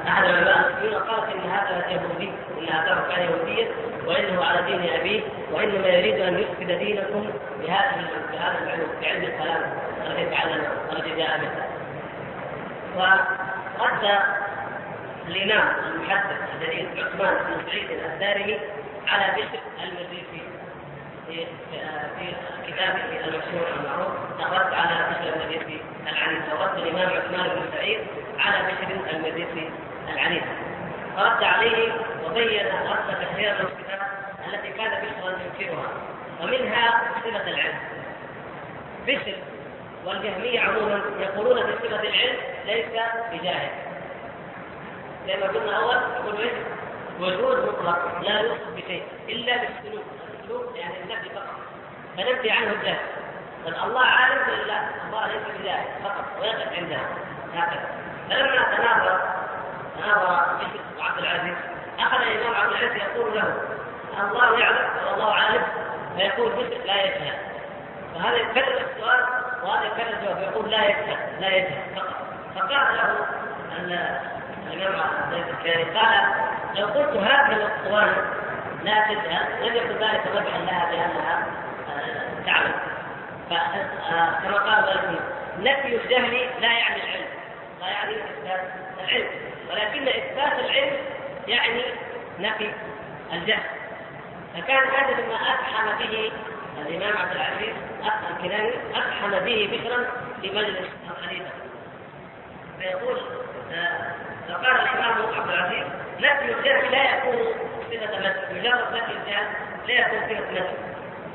أحد العلماء المسلمين وقالت إن هذا يهودي، إن هذا كان يهوديا وإنه على دين أبيه، وإنما يريد أن يفسد دينكم بهذه بهذا العلم بعلم الكلام الذي تعلمه الذي جاء به. وأدى الإمام المحدث الذي عثمان بن سعيد الأزداري على بشر المريسي في كتابه المشهور المعروف، رد على بشر المريسي العنيد، ورد الإمام عثمان بن سعيد على بشر المريسي العنيد، فرد عليه وبين أصل تحرير الكتاب التي كان بشرا ينكرها، ومنها صلة العلم. بشر والجهمية عموما يقولون في صلة العلم ليس بجاهل، لما قلنا أول يقولوا إيه؟ وجود مطلق لا يوصف بشيء إلا بالسلوك، السلوك يعني النبي فقط، فنبي عنه الجهل، بل الله عالم لله، الله ليس بجاهل فقط ويقف عندها هكذا. فلما تناظر تناظر بشر عبد العزيز أخذ الإمام عبد العزيز يقول له: الله يعلم والله عالم، فيقول بشر لا يجهل. فهذا يكرر السؤال وهذا يكرر الجواب، يقول لا يجهل لا يجهل فقط. فقال له أن قال: لو قلت هذه الأسطوانة لا تجهل لم يكن ذلك ربحا لها بأنها تعمل، فكما قال ذلك نفي الجهل لا يعني العلم، لا يعني إثبات العلم، ولكن إثبات العلم يعني نفي الجهل. فكان هذا مما أفحم به الإمام عبد العزيز الكناني، أفحم به بشرا في مجلس الخليفة، فيقول فقال الإمام عبد العزيز: نفي الجهل لا يكون صفة نفي، مجرد نفي الجهل لا يكون صفة نفي،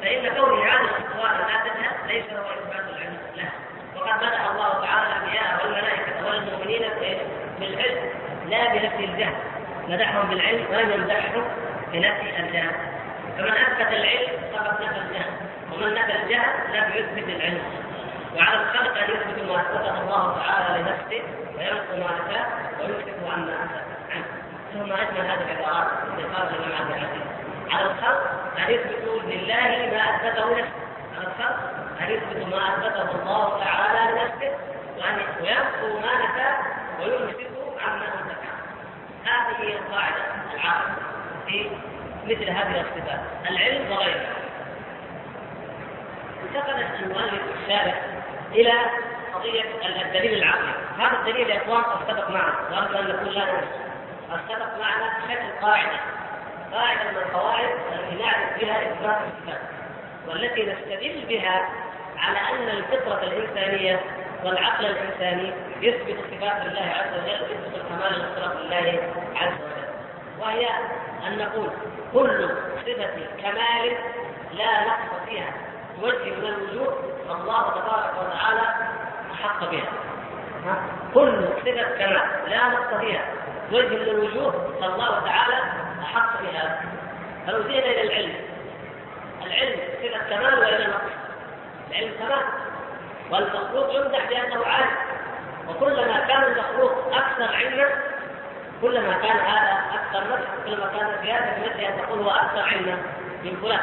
فإن كونه عن الأسطوانة لا تجهل ليس هو إثبات العلم لها، وقد بدأ الله تعالى الأنبياء والملائكة والمؤمنين بالعلم لا بنفي الجهل، مدحهم بالعلم ولم يمدحهم بنفي الجهل، فمن أثبت العلم فقد نفى الجهل، ومن نفى الجهل لم يثبت العلم. وعلى الخلق أن يثبت ما أثبته الله تعالى لنفسه وينقل ما نفاه ويمسكه عما أمسك عنه. ثم أجمل هذه العبارات التي قالها الإمام عبد العزيز: على الخلق أن يثبتوا لله ما أثبته نفسه، على الخلق أن يثبتوا ما أثبته الله تعالى لنفسه وينقل ما نفاه ويمسكه عما أمسك عنه. هذه هي القاعدة العامة في مثل هذه الصفات، العلم وغيره. انتقلت المؤلف الشارح إلى قضية الدليل العقلي. هذا الدليل يا إخوان قد سبق معنا، وأرجو أن نكون لا ننسى، قد سبق معنا بشكل قاعدة، قاعدة من القواعد التي نعرف بها إثبات الصفات، والتي نستدل بها على أن الفطرة الإنسانية والعقل الإنساني يثبت صفات الله عز وجل، يثبت الكمال لصفات الله عز وجل، وهي أن نقول كل صفة كمال لا نقص فيها وجه من الوجوه الله تبارك وتعالى أحق بها، كل صفة كمال لا نقص فيها وجه من الوجوه الله تعالى أحق بها. فلو جئنا إلى العلم، العلم صفة كمال وإلى نقص، العلم كمال والمخلوق يمدح بأنه عالم، وكلما كان المخلوق أكثر علما كلما كان هذا أكثر مدحا، كلما كان زيادة مثل أن تقول هو أكثر علما من فلان.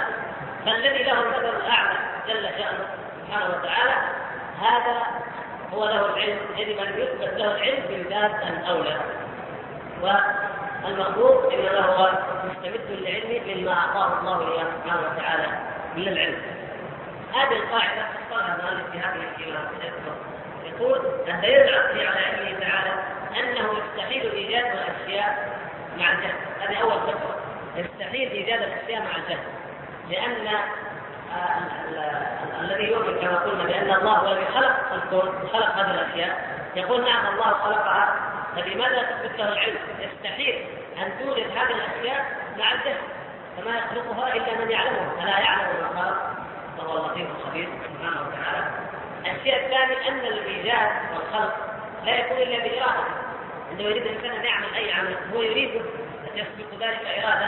فالذي له المثل الأعلى جل شأنه سبحانه وتعالى هذا هو له العلم، إذ من يثبت له العلم بالذات الأولى، والمخلوق إن له مستمد للعلم مما أعطاه الله إياه سبحانه وتعالى من العلم. هذه القاعدة اختارها المؤلف في هذه الكلمة. يقول أن يدعى في على علمه تعالى أنه يستحيل إيجاد الأشياء مع الجهل. هذه أول فكرة، يستحيل إيجاد الأشياء مع الجهل، لأن الذي يؤمن كما قلنا بأن الله هو الذي خلق الكون خلق هذه الأشياء يقول نعم الله خلقها، فبماذا تثبت له العلم؟ يستحيل أن تولد هذه الأشياء مع الجهل، فما يخلقها إلا من يعلمها، فلا يعلم ما خلق فهو اللطيف الخبير سبحانه وتعالى. الشيء الثاني أن الإيجاد والخلق لا يكون إلا بإرادة. عندما يريد الإنسان أن يعمل أي عمل هو يريده يسبق ذلك إرادة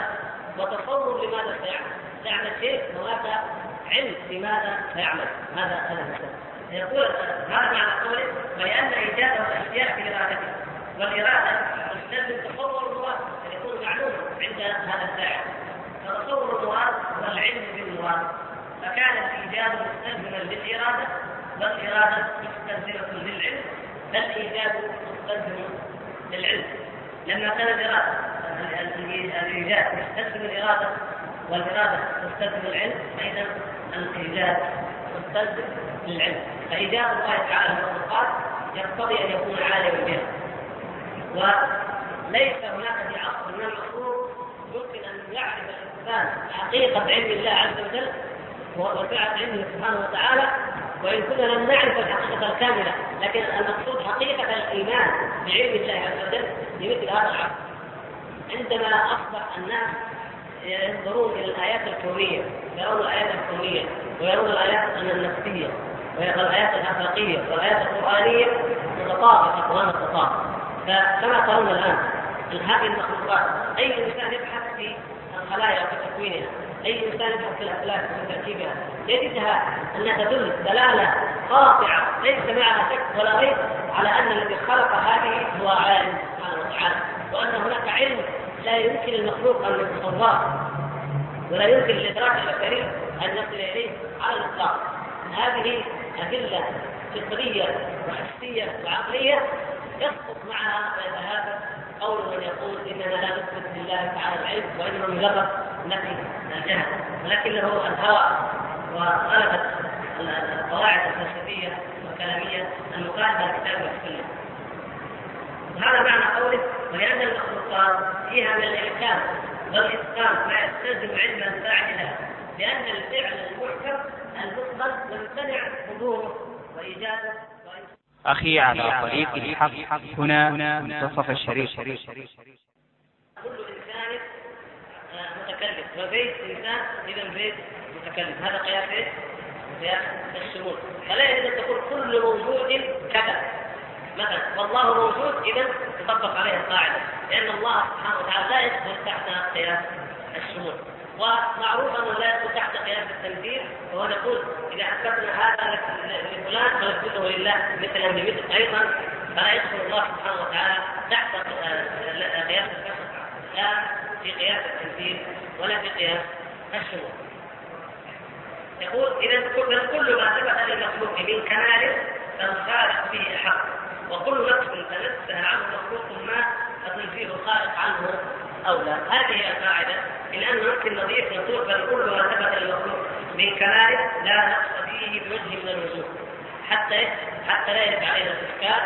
وتصور لماذا سيعمل، سيعمل شيء وهذا علم لماذا سيعمل ماذا سيعمل. يقول هذا معنى قوله ولأن إيجاده الأشياء بإرادته، والإرادة تستلزم تصور المراد فيكون معلوما عند هذا الساعة، فتصور المراد والعلم بالمراد، فكان الإيجاد مستلزما للإرادة والإرادة مستلزمة للعلم، فالإيجاد مستلزم للعلم لما كان الإرادة الإيجاد مستلزم الإرادة والإرادة مستلزم العلم، فإذا الإيجاد مستلزم للعلم، فإيجاد الله تعالى المخلوقات يقتضي أن يكون عالما بها، وليس هناك في عصر من العصور يمكن أن يعرف الإنسان حقيقة علم الله عز وجل وفعل علمه سبحانه وتعالى، وإن كنا لم نعرف الحقيقة الكاملة لكن المقصود حقيقة الإيمان بعلم الله عز وجل لمثل هذا العصر. عندما أصبح الناس ينظرون إلى الآيات الكونية يرون الآيات الكونية ويرون الآيات النفسية والآيات الأخلاقية والآيات القرآنية تتطابق أقوام تتطابق، فكما ترون الآن هذه المخلوقات أي إنسان يبحث في الخلايا وفي تكوينها، أي إنسان يبحث في الأخلاق وفي ترتيبها يجدها أنها تدل دلالة قاطعة ليس معها شك ولا ريب على أن الذي خلق هذه هو عالم سبحانه وتعالى، وأن هناك علم لا يمكن المخلوق أن يتصوره ولا يمكن الإدراك البشري أن يصل إليه على الإطلاق. هذه أدلة فطرية وحسية وعقلية يسقط معها هذا قول من يقول إننا لا نثبت لله تعالى العلم وإنما مجرد نفي الجهل، ولكنه الهوى وغلبت القواعد الفلسفية والكلامية المقاربة للكتاب والسنة. هذا معنى قوله ولأن المخلوقات فيها من الإمكان والإتقان ما يستلزم علما فاعلا، لأن الفعل المحكم المطلق ممتنع حضوره وإيجاده. أخي على طريق الحق هنا منتصف الشريط. كل إنسان متكلم وبيت إنسان إذا بيت متكلم، هذا قياس إيه؟ قياس الشمول. فلا يجوز أن تقول كل موجود كذا مثلا والله موجود، إذا تطبق عليه القاعدة لأن الله سبحانه وتعالى لا يدخل تحت قياس الشمول، ومعروف أنه لا يدخل تحت قياس التنزيل، وهو نقول إذا حسبنا هذا لفلان فنثبته لله مثلا بمثل أيضا، فلا يدخل الله سبحانه وتعالى تحت قياس الكشف لا في قياس التنزيل ولا في قياس الشمول. يقول إذا كل ما ثبت للمخلوق من كماله فالخالق فيه حق، وكل نقص تنزه عنه مخلوق ما فتنزيه الخالق عنه أولى. هذه القاعدة الآن نقص النظيف يقول بل كل ما ثبت للمخلوق من كماله لا نقص فيه بوجه من الوجوه، حتى حتى لا يرد علينا الإشكال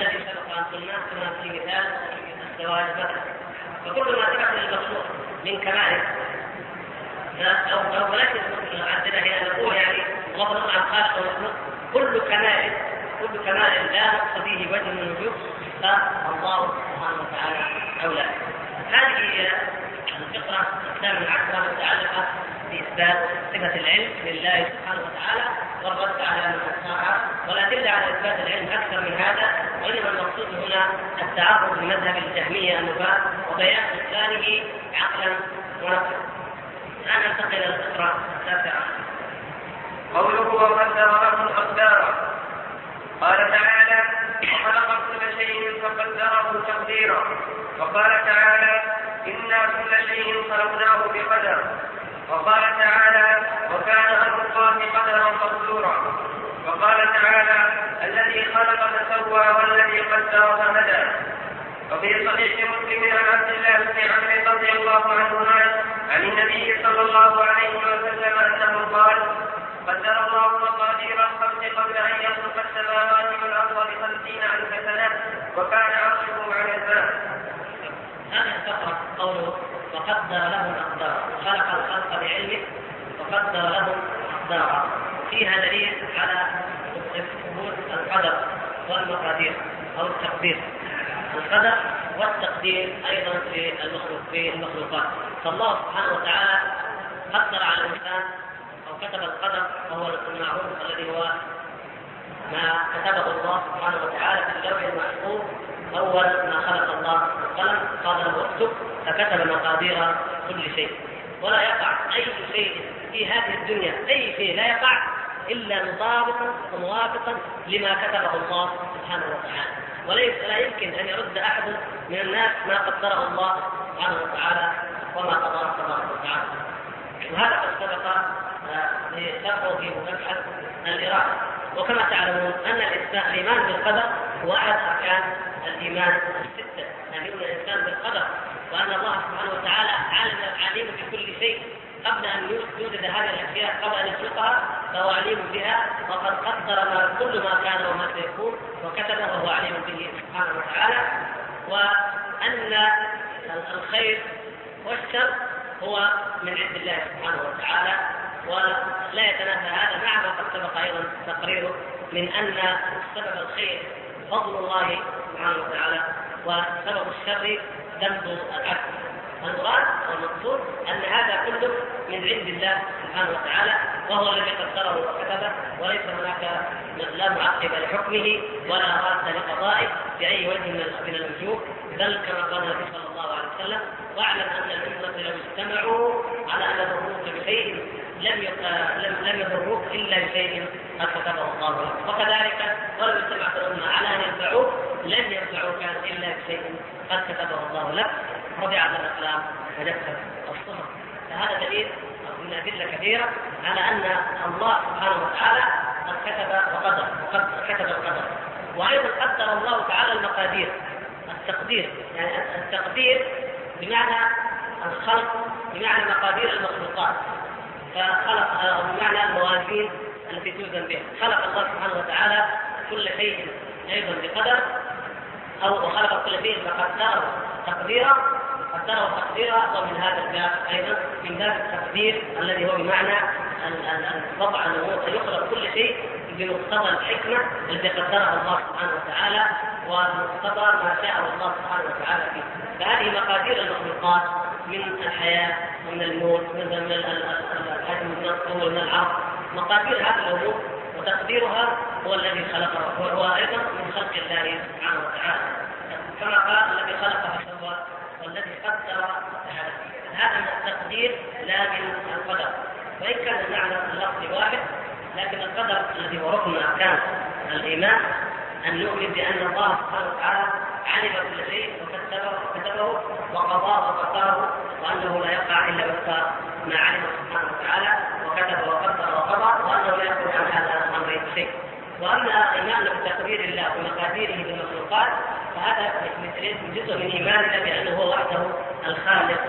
الذي سبق أن قلناه كما في مثال الزواج مثلا. فكل ما ثبت للمخلوق من كماله أو أو ولكن عندنا هنا نقول يعني غضب عن خالق ومخلوق كل كمال كل كمال لا نقص فيه وجه من الوجوه فالله سبحانه وتعالى أولى. هذه الفقرة الثامنة عشرة متعلقة بإثبات صفة العلم لله سبحانه وتعالى والرد على من أنكرها، ولا دل على إثبات العلم أكثر من هذا، وإنما المقصود هنا التعرض لمذهب الجهمية النباة وبيان إثباته عقلا ونقلا. الآن ننتقل إلى الفقرة التاسعة. قوله ومن له أقداره قال تعالى: وخلق كل شيء فقدره تقديرا. وقال تعالى: إنا كل شيء خلقناه بقدر. وقال تعالى: وكان أمر الله قدرا مقدورا. وقال تعالى: الذي خلق فسوى والذي قدر فهدى. وفي صحيح مسلم عن عبد الله بن عمرو رضي الله عنهما عن النبي صلى الله عليه وسلم أنه قال: قدر الله مقادير الخلق قبل أن يخلق السماوات والأرض بخمسين ألف سنة وكان عرشه على الماء. هذا استقرأ قوله: وقدر له أقدارا، خلق الخلق بعلمه وقدر له أقدارا. فيها دليل على ثبوت القدر والمقادير أو التقدير. القدر والتقدير أيضا في المخلوقات. فالله سبحانه وتعالى قدر على الإنسان أو كتب القدر، وهو المعروف الذي هو ما كتبه الله سبحانه وتعالى في اللوح المحفوظ. أول ما خلق الله القلم قال له اكتب، فكتب مقادير كل شيء. ولا يقع أي شيء في هذه الدنيا، أي شيء لا يقع إلا مطابقا وموافقا لما كتبه الله سبحانه وتعالى. وليس لا يمكن أن يرد أحد من الناس ما قدره الله سبحانه وتعالى وما قدره تبارك وتعالى. وهذا قد سبق لشرحه في مبحث الإرادة. وكما تعلمون أن الإنسان الإيمان بالقدر هو أحد أركان الإيمان الستة. نؤمن الإنسان بالقدر وأن الله سبحانه وتعالى عليم بكل شيء قبل أن يوجد هذه الأشياء، قبل أن يخلقها فهو عليم بها، وقد قدر كل ما كان وما سيكون وكتبه وهو عليم به سبحانه وتعالى. وأن الخير والشر هو من عند الله سبحانه وتعالى ولا يتنافى هذا، مع ما قد سبق أيضا تقريره من أن سبب الخير فضل الله سبحانه وتعالى وسبب الشر ذنب العبد. المراد والمقصود أن هذا كله من عند الله سبحانه وتعالى، وهو الذي قدره وكتبه، وليس هناك لا معقب لحكمه ولا راد لقضائه بأي وجه من الوجوه. بل كما قال النبي صلى الله عليه وسلم: واعلم أن الأمة لو اجتمعوا على أن يضروك بشيء لم يضروك إلا بشيء قد كتبه الله لك، وكذلك ولو اجتمعت الأمة على أن ينفعوك لن ينفعوك إلا بشيء قد كتبه الله لك. رضع الأقلام ودفت الصهر. فهذا دليل من أدلة كثيرة على أن الله سبحانه وتعالى قد كتب وقدر وقد كتب القدر. وأيضا قدر الله تعالى المقادير. التقدير يعني التقدير بمعنى الخلق، بمعنى مقادير المخلوقات، فخلق بمعنى الموازين التي توزن بها. خلق الله سبحانه وتعالى كل شيء أيضا بقدر، أو وخلق كل شيء فقدره تقديرا. قدره تقديرا ومن هذا الباب ايضا من باب التقدير الذي هو بمعنى وضع الامور، يخلق كل شيء بمقتضى الحكمه التي قدرها الله سبحانه وتعالى ومقتضى ما شاء الله سبحانه وتعالى فيه. فهذه مقادير المخلوقات من الحياه ومن الموت ومن الهدم من الطول من العرض. مقادير هذه الامور وتقديرها هو الذي خلقها، وهو ايضا من خلق الله سبحانه وتعالى، كما قال: الذي خلق فسوى والذي قدر فهدى. هذا من التقدير لا من القدر، وان كان المعنى اللفظ واحد، لكن القدر الذي هو ركن اركان الايمان ان نؤمن بان الله سبحانه وتعالى علم كل شيء وكتبه وكتبه وقضاه وقدره، وانه لا يقع الا وفق ما علمه سبحانه وتعالى وكتب وقدر وقضى، وانه لا يخرج عن هذا الامر شيء. واما ايماننا بتقدير الله ومقاديره بالمخلوقات فهذا من جزء من إيماننا بأنه هو وحده الخالق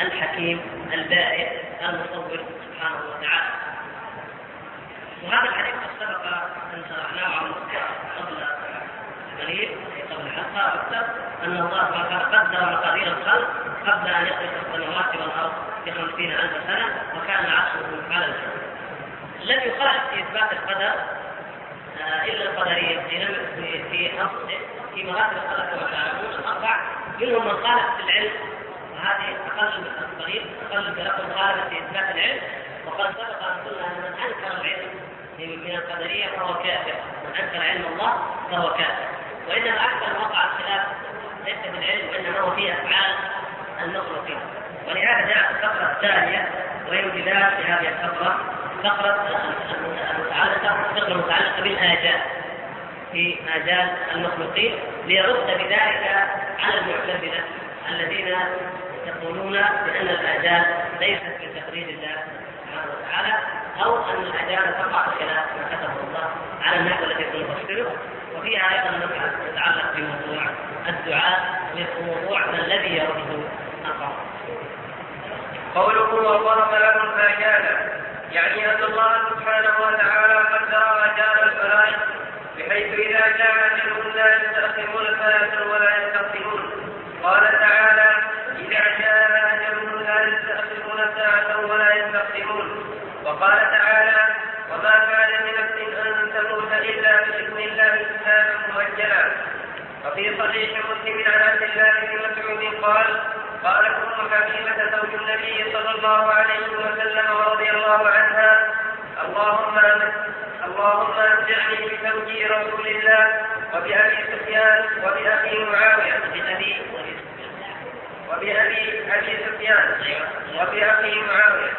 الحكيم البارئ المصور سبحانه وتعالى. وهذا الحديث قد سبق أن شرحناه قبل قليل قبل حلقة أكثر، أن الله قدر مقادير الخلق قبل أن يخلق السماوات والأرض بخمسين ألف سنة وكان عرشه على الماء. الذي يخالف في إثبات القدر إلا القدرية في أصله في مراتب القدر كما تعلمون الأربع، منهم من خالف في العلم، وهذه أقل الطريق أقل برقم خالف في إثبات العلم. وقد سبق أن قلنا أن من أنكر العلم من القدرية فهو كافر، من أنكر علم الله فهو كافر. وإنما أكثر وقع الخلاف ليس في العلم، وإنما هو في أفعال المخلوقين. ولهذا جاءت الفقرة الثانية وهي امتداد لهذه الفقرة، فقرة المتعلقة بالآجال. في آجال المخلوقين، ليرد بذلك على المعتزلة الذين يقولون بأن الآجال ليست من تقدير الله سبحانه وتعالى، أو أن الآجال تقع خلاف ما كتبه الله على النحو الذي سنفسره. وفيها أيضا مسألة تتعلق بموضوع الدعاء وموضوع ما الذي يرده القرآن. قوله وضرب لهم آجالا يعني أن الله سبحانه وتعالى قدر آجال الفرائض بحيث إذا جاءت الأولى لا يستأخرون ثلاثا ولا يستقدمون. قال تعالى إذا جاء أجلهم لا يستأخرون ساعة ولا يستقدمون. وقال تعالى وما كان لنفس أن تموت إلا بإذن الله كتابا مؤجلا. وفي صحيح مسلم عن عبد الله بن مسعود قال قال أم حبيبة زوج النبي صلى الله عليه وسلم ورضي الله عنها اللهم اللهم أمتعني بزوج رسول الله وبأبي سفيان وبأخي معاوية وبأبي أبي سفيان وبأخي معاوية.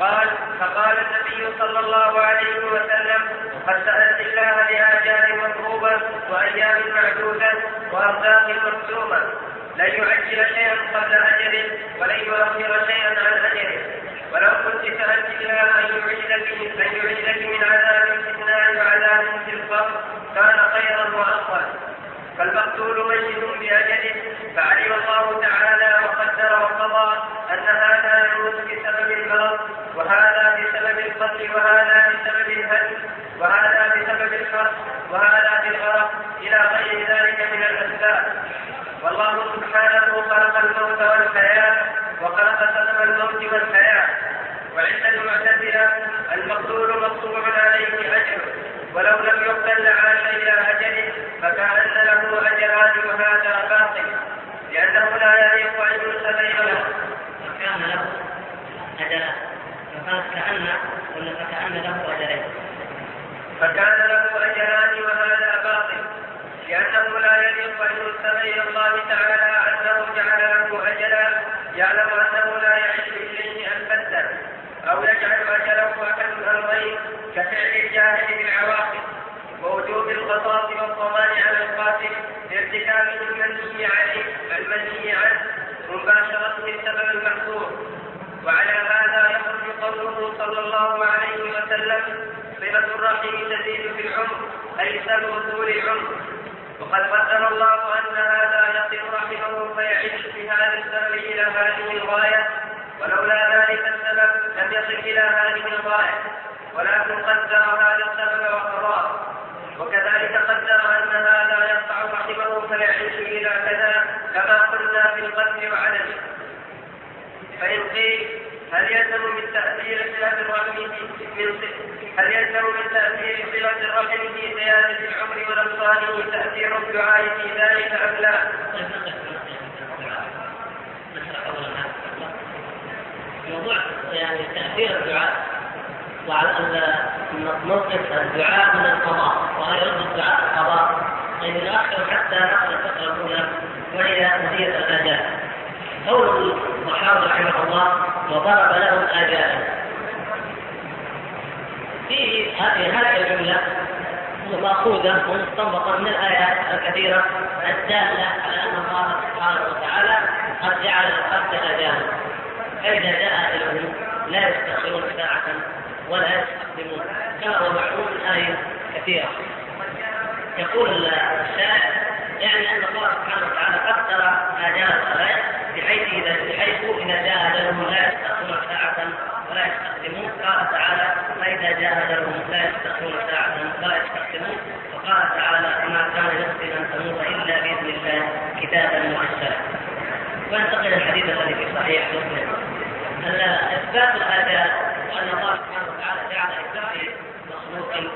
قال فقال النبي صلى الله عليه وسلم قد سألت الله لآجال مضروبة وأيام معدودة وأرزاق مقسومة، لن يعجل شيئا قبل أجله ولن يؤخر شيئا عن أجله، ولو كنت سألت الله أن يعجلك من عذاب الفتنة وعذاب في القبر كان خيرا وأفضل. فالمقتول ميت بأجله، فعلم الله تعالى وقدر وقضى أن هذا يموت بسبب المرض وهذا بسبب القتل وهذا بسبب الهدم وهذا بسبب الحرب وهذا بالغرق إلى غير ذلك من الأسباب. والله سبحانه خلق الموت والحياة وخلق سبب الموت والحياة. وعند المعتزلة المقتول مطبوع عليه أجر، ولو لم يقتل لعاش إلى أجله فكأن له أجران وهذا باطل لأنه لا يليق أن ينسب إليه. فكان له أجران فكأن ولا فكأن له أجرين فكان له أجران وهذا باطل لأنه لا يليق أن ينسب إلى الله تعالى أنه جعل له أجلا يعلم أنه لا يعيش إليه أبدا، أو يجعل أجله أحد الأمرين كفعل الجاهل بالعواقب ووجوب القصاص والطمان على القاتل لارتكاب المنهي عليه المنهي عنه مباشرة بالسبب المحظور. وعلى هذا يخرج قوله صلى الله عليه وسلم صلة الرحم تزيد في العمر أي سبب طول العمر، وقد قدر الله أن هذا يصل رحمه فيعيش بهذا السبب إلى هذه الغاية، ولولا ذلك السبب لم يصل إلى هذه الغاية، ولكن قدر هذا السبب وقضاه. وكذلك قدر أن هذا يقطع رحمه فيعيش إلى كذا كما قلنا في القتل وعدمه. فإن قيل هل يلزم من تأثير صلة الرحم في زيادة العمر ونقصانه تأثير الدعاء في ذلك أم لا؟ موضوع يعني تأثير الدعاء وعلى موقف الدعاء من القضاء، وهل يرد الدعاء القضاء أي الآخر حتى نقل الفقرة الأولى وهي مزية الآجال. قول الصحابة رحمه الله وضرب لهم آجالا، في هذه الجملة مأخوذة ومستنبطة من الآيات الكثيرة الدالة على أن الله سبحانه وتعالى قد جعل القتل آجالا، فإذا جاء أجلهم لا يستأخرون ساعة ولا يستقدمون كما هو معلوم من آيات كثيرة. يقول الشاعر يعني أن الله سبحانه وتعالى قدر آجال الخلائق بحيث إذا جاء أجلهم لا يستأخرون ساعة ولا يستقدمون. قال تعالى فإذا جاء أجلهم لا يستأخرون ساعة ولا يستقدمون. وقال تعالى وما كان لنفس أن تموت إلا بإذن الله كتابا مؤجلا. وانتقل الحديث الذي في صحيح مسلم أن أسباب الآجال وأن الله سبحانه وتعالى جعل إسرائيل مخلوقا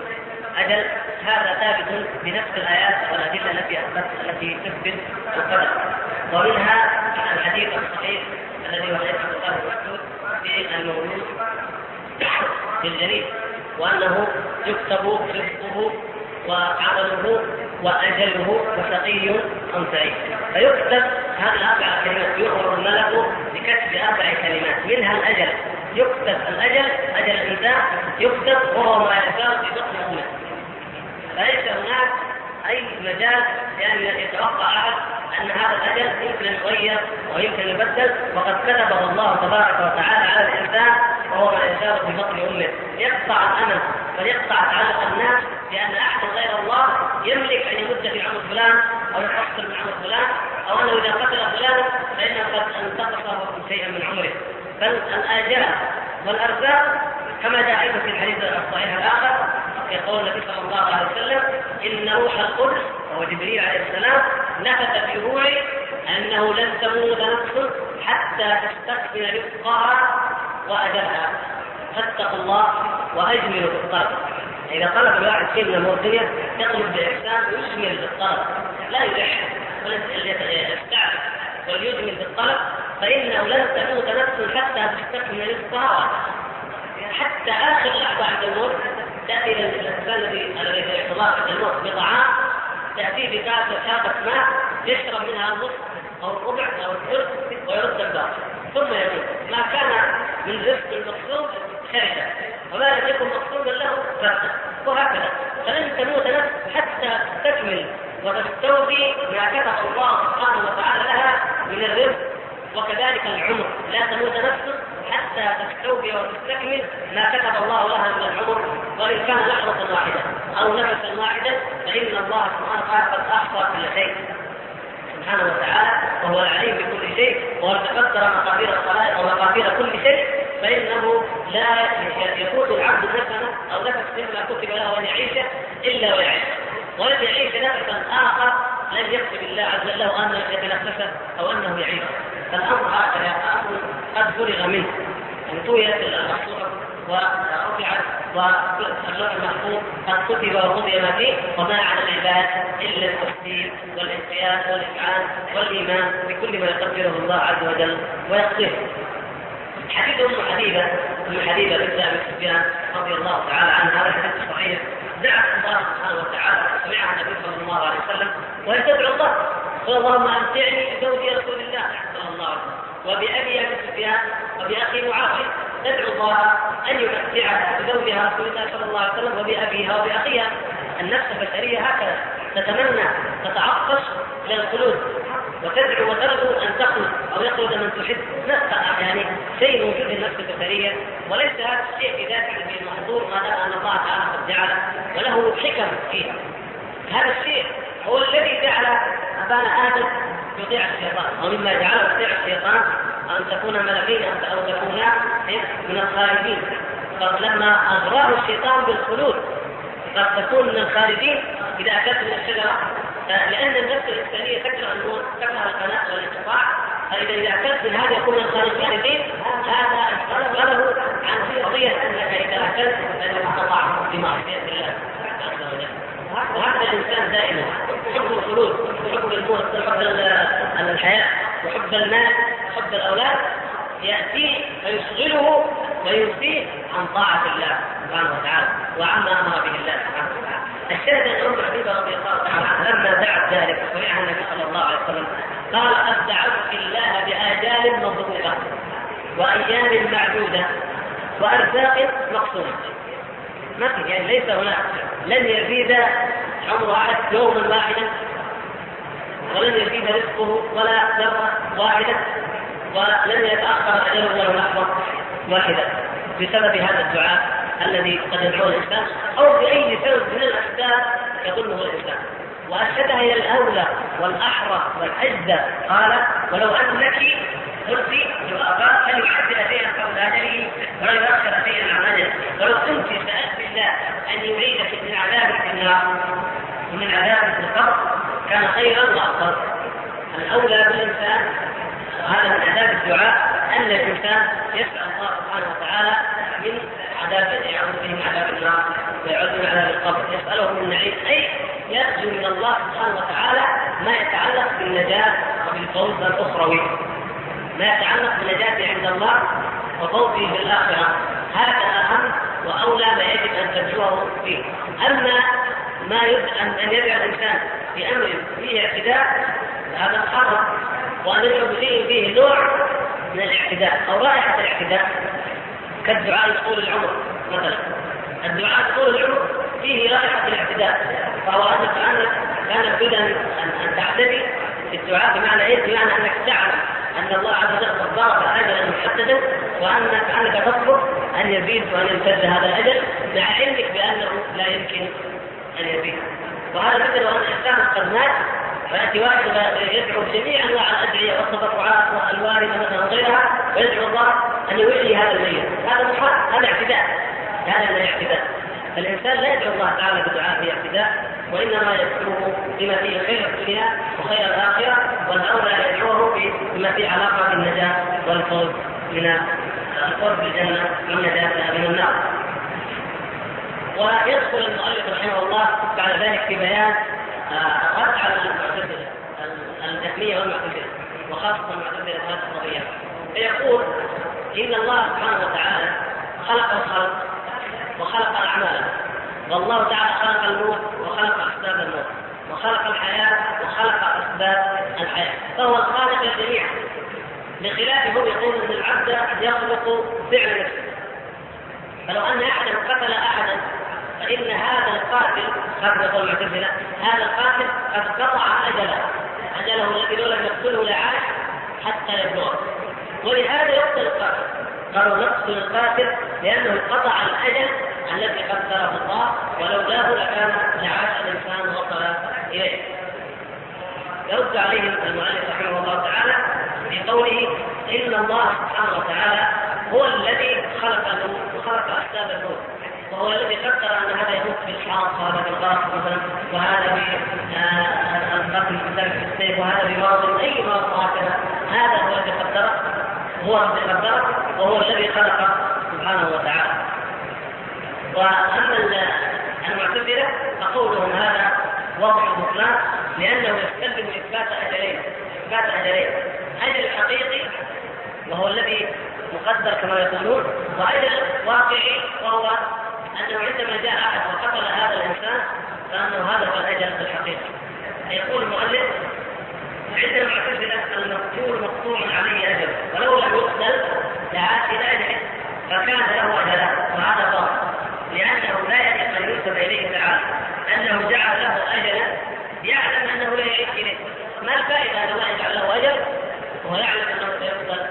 أجل، هذا ثابت بنفس الآيات والأدلة التي التي تثبت القدر. ومنها الحديث الصحيح الذي هو حديث البخاري المسعود في المولود في الجنين، وأنه يكتب رزقه وعمله وأجله وشقي أم سعيد. فيكتب هذه الأربع كلمات، يؤمر الملك بكتب أربع كلمات منها الأجل، يكتب الأجل أجل الإنسان يكتب وهو ما يشاء في بطن أمه. فليس هناك أي مجال لأن يعني يتوقع أحد أن هذا الأجل يمكن أن يغير ويمكن أن يبدل، وقد كتبه الله تبارك وتعالى على الإنسان وهو ما يشاء في بطن أمه، يقطع الأمل ويقطع تعلق الناس بأن أحد غير الله يملك أن يمد في عمر فلان أو يحصل من عمر فلان، أو أنه إذا قتل فلانا فإنه قد انتقصه شيئا من عمره. بل الآجال والأرزاق كما جاء في الحديث الصحيح الآخر يقول النبي صلى الله عليه وسلم: إن روح القدس وهو جبريل عليه السلام نفث في روحي أنه لن تموت نفس حتى تستكمل رزقها وأجلها، فاتقوا الله وأجملوا في الطلب. إذا طلب الواحد شيء من الموطنية يطلب بإحسان ويجمل في الطلب، لا يلح ويستعب ويجمل في الطلب، فإنه لن تموت نفس حتى تستكمل رزقها، حتى آخر لحظة عند الموت تأتي للإنسان الذي في إطلاق الموت بطعام، تأتي بكاسة شاقة ماء يشرب منها النصف أو الربع أو الثلث ويرد الباقي ثم يموت. ما كان من رزق مقصود شرده، وما لم يكن مقصودا له فرقه، وهكذا فلن تموت نفس حتى تكمل وتستوفي ما كتب الله سبحانه وتعالى لها من الرزق، وكذلك العمر لا تموت نفسه حتى تستوفي وتستكمل ما كتب الله لها من العمر، وإن كان لحظة واحدة أو نفسا واحدة فإن الله سبحانه وتعالى قد أحصى كل شيء سبحانه وتعالى، وهو العليم بكل شيء، وقد تقدر مقادير الخلائق ومقادير كل شيء، فإنه لا يفوت العبد نفسه أو نفس مما كتب له أن يعيشه إلا ويعيش، ولن يعيش نفسا آخر لن يكتب الله عز وجل أنه يتنفسه أو أنه يعيش. فالأمر هكذا أمر قد فرغ منه، انطويت المحصورة ورفعت واللوح المحفوظ قد كتب وقضي ما فيه، وما على العباد إلا التحسين والانقياد والإفعال والإيمان بكل ما يقدره الله عز وجل ويقضيه. حديث أم حبيبة أم حبيبة بنت أبي سفيان رضي الله تعالى عنها، هذا الحديث صحيح، دعت الله سبحانه وتعالى وسمعها النبي صلى الله عليه وسلم وهي تدعو الله: اللهم أمتعني بزوجي رسول الله صلى الله عليه وسلم وبأبي أبي سفيان وبأخي معاوية، تدعو الله أن يمتعها بزوجها رسول الله صلى الله عليه وسلم وبأبيها وبأخيها. النفس البشرية هكذا تتمنى تتعطش للخلود وتدعو وترجو أن تخلد أو يخلد من تحب، نفس يعني شيء موجود للنفس البشرية، وليس هذا الشيء في ذاته المحظور ما دام أن الله تعالى قد جعله وله حكم فيه. هذا الشيء هو الذي جعل أبانا آدم يطيع الشيطان، ومما جعله يطيع الشيطان أن تكون ملكين أو تكون من الخالدين، فلما أغراه الشيطان بالخلود قد تكون من الخالدين إذا أكلت من الشجرة، لأن النفس الإنسانية تكره النور تكره القناة والانقطاع، فإذا إذا أكلت من هذا يكون من الخالدين، هذا الخلق له عن قضية أنك إذا أكلت فإنك تقطع بمعصية الله عز وجل. وهذا الإنسان دائما حب الخلود وحب الموت وحب الحياة وحب المال وحب الأولاد يأتيه فيشغله وينفيه عن طاعة الله سبحانه وتعالى وعما أمر به الله سبحانه وتعالى. الشاهد أن أم حبيبة رضي الله تعالى لما دعت ذلك وسمعها النبي صلى الله عليه وسلم قال: قد دعوت الله بآجال مضبوطة وأيام معدودة وأرزاق مقسومة. ما في يعني ليس هناك، لن يزيد عمر أحد يوما واحدا، ولن يزيد رزقه ولا ذرة واحدة، ولن يتأخر أجله ولا لحظة واحدة بسبب هذا الدعاء الذي قد يدعوه الإنسان أو بأي سبب من الأسباب يظنه الإنسان. وأشهدها هي الأولى والأحرى والأجدى، قال: ولو أن لك قلت وأباك أن يحدث شيئا قبل أجله ولا يؤخر شيئا عن أجله، ولو كنت سألت الله أن يعيدك من عذابك في النار ومن عذابك في القبر كان خيرا وأفضل. الأولى بالإنسان هذا من عذاب الدعاء أن الإنسان يسأل الله سبحانه وتعالى من عذاب يعود من عذاب النار ويعود من عذاب القبر، يسأله من النعيم، أي يرجو من الله سبحانه وتعالى ما يتعلق بالنجاة وبالفوز الأخروي، ما يتعلق بالنجاة عند الله وفوزه بالآخرة. هذا أهم وأولى ما يجب أن ترجوه فيه. أما ما يجب أن يدعو الإنسان بأمر فيه اعتداء هذا محرم، وأن يدعو بشيء فيه نوع من الاعتداء أو رائحة الاعتداء، كالدعاء طول العمر مثلا. الدعاء طول العمر فيه رائحة الاعتداء، فهو أنك كان بدأ أن تعتدي في الدعاء، بمعنى إيه؟ بمعنى أنك تعلم أن الله عز وجل قد ضرب أجلا محددا، وأنك أنك تصبر أن يزيد وأن يمتد هذا الأجل مع علمك بأنه لا يمكن أن يزيد. وهذا مثل أن الإنسان قد مات فيأتي واحد يدعو جميع أنواع الأدعية والتضرعات والوارثة وغيرها ويدعو الله أن يولي هذا الميت، هذا محرم، هذا اعتداء، هذا من الاعتداء. فالإنسان لا يدعو الله تعالى بدعاء في اعتداء، وإنما يدعوه بما فيه خير الدنيا وخير الآخرة، والأولى يدعوه بما فيه علاقة بالنجاة والفوز من القرب بالجنة والنجاة من النار. ويدخل المؤلف رحمه الله بعد ذلك في بيان رد على المعتزلة الجهمية والمعتزلة، وخاصة المعتزلة هذه القضية، فيقول إن الله سبحانه وتعالى خلق الخلق وخلق الأعمال، والله تعالى خلق الموت وخلق أسباب الموت وخلق الحياة وخلق أسباب الحياة، فهو الخالق للجميع، بخلافه يقول أن العبد يخلق فعل نفسه، فلو أن أحدا قتل أحدا فإن هذا القاتل قد يقول المعتزلة هذا القاتل قد قطع أجله أجله الذي لو لم يقتله لعاش حتى يبلغه، ولهذا يقتل القاتل، قالوا نقتل القاتل لأنه قطع الأجل الذي قدره الله، ولولاه لكان لعاش الإنسان وصل إليه. يرد عليهم المؤلف رحمه الله تعالى بقوله إن الله سبحانه وتعالى هو الذي خلق الموت وخلق أسباب الموت، وهو الذي قدر أن هذا يموت بالحرق وهذا بالغرق مثلا، وهذا بالقتل في السيف، وهذا بمرض أي مرض هكذا، هذا هو الذي قدره، هو الذي قدره وهو الذي خلق سبحانه وتعالى. وأما المعتزلة فقولهم هذا وضع بطلان، لأنه يستلزم إثبات أجلين، إثبات أجلين، أجل حقيقي وهو الذي مقدر كما يقولون، وأجل واقعي وهو أنه عندما جاء أحد وقتل هذا الإنسان فأنه هذا هو الأجل الحقيقي. يقول المؤلف عند المعتزلة المقتول مقطوع عليه أجل، ولو لم يقتل لعاش إلى أجله فكان له أجله، وهذا باطل، لأنه لا يجب أن ينسب إليه تعالى أنه جعل له أجلا يعلم أنه لا يعيش إليه، ما الفائدة أن الله يجعل له أجل وهو يعلم أنه سيقتل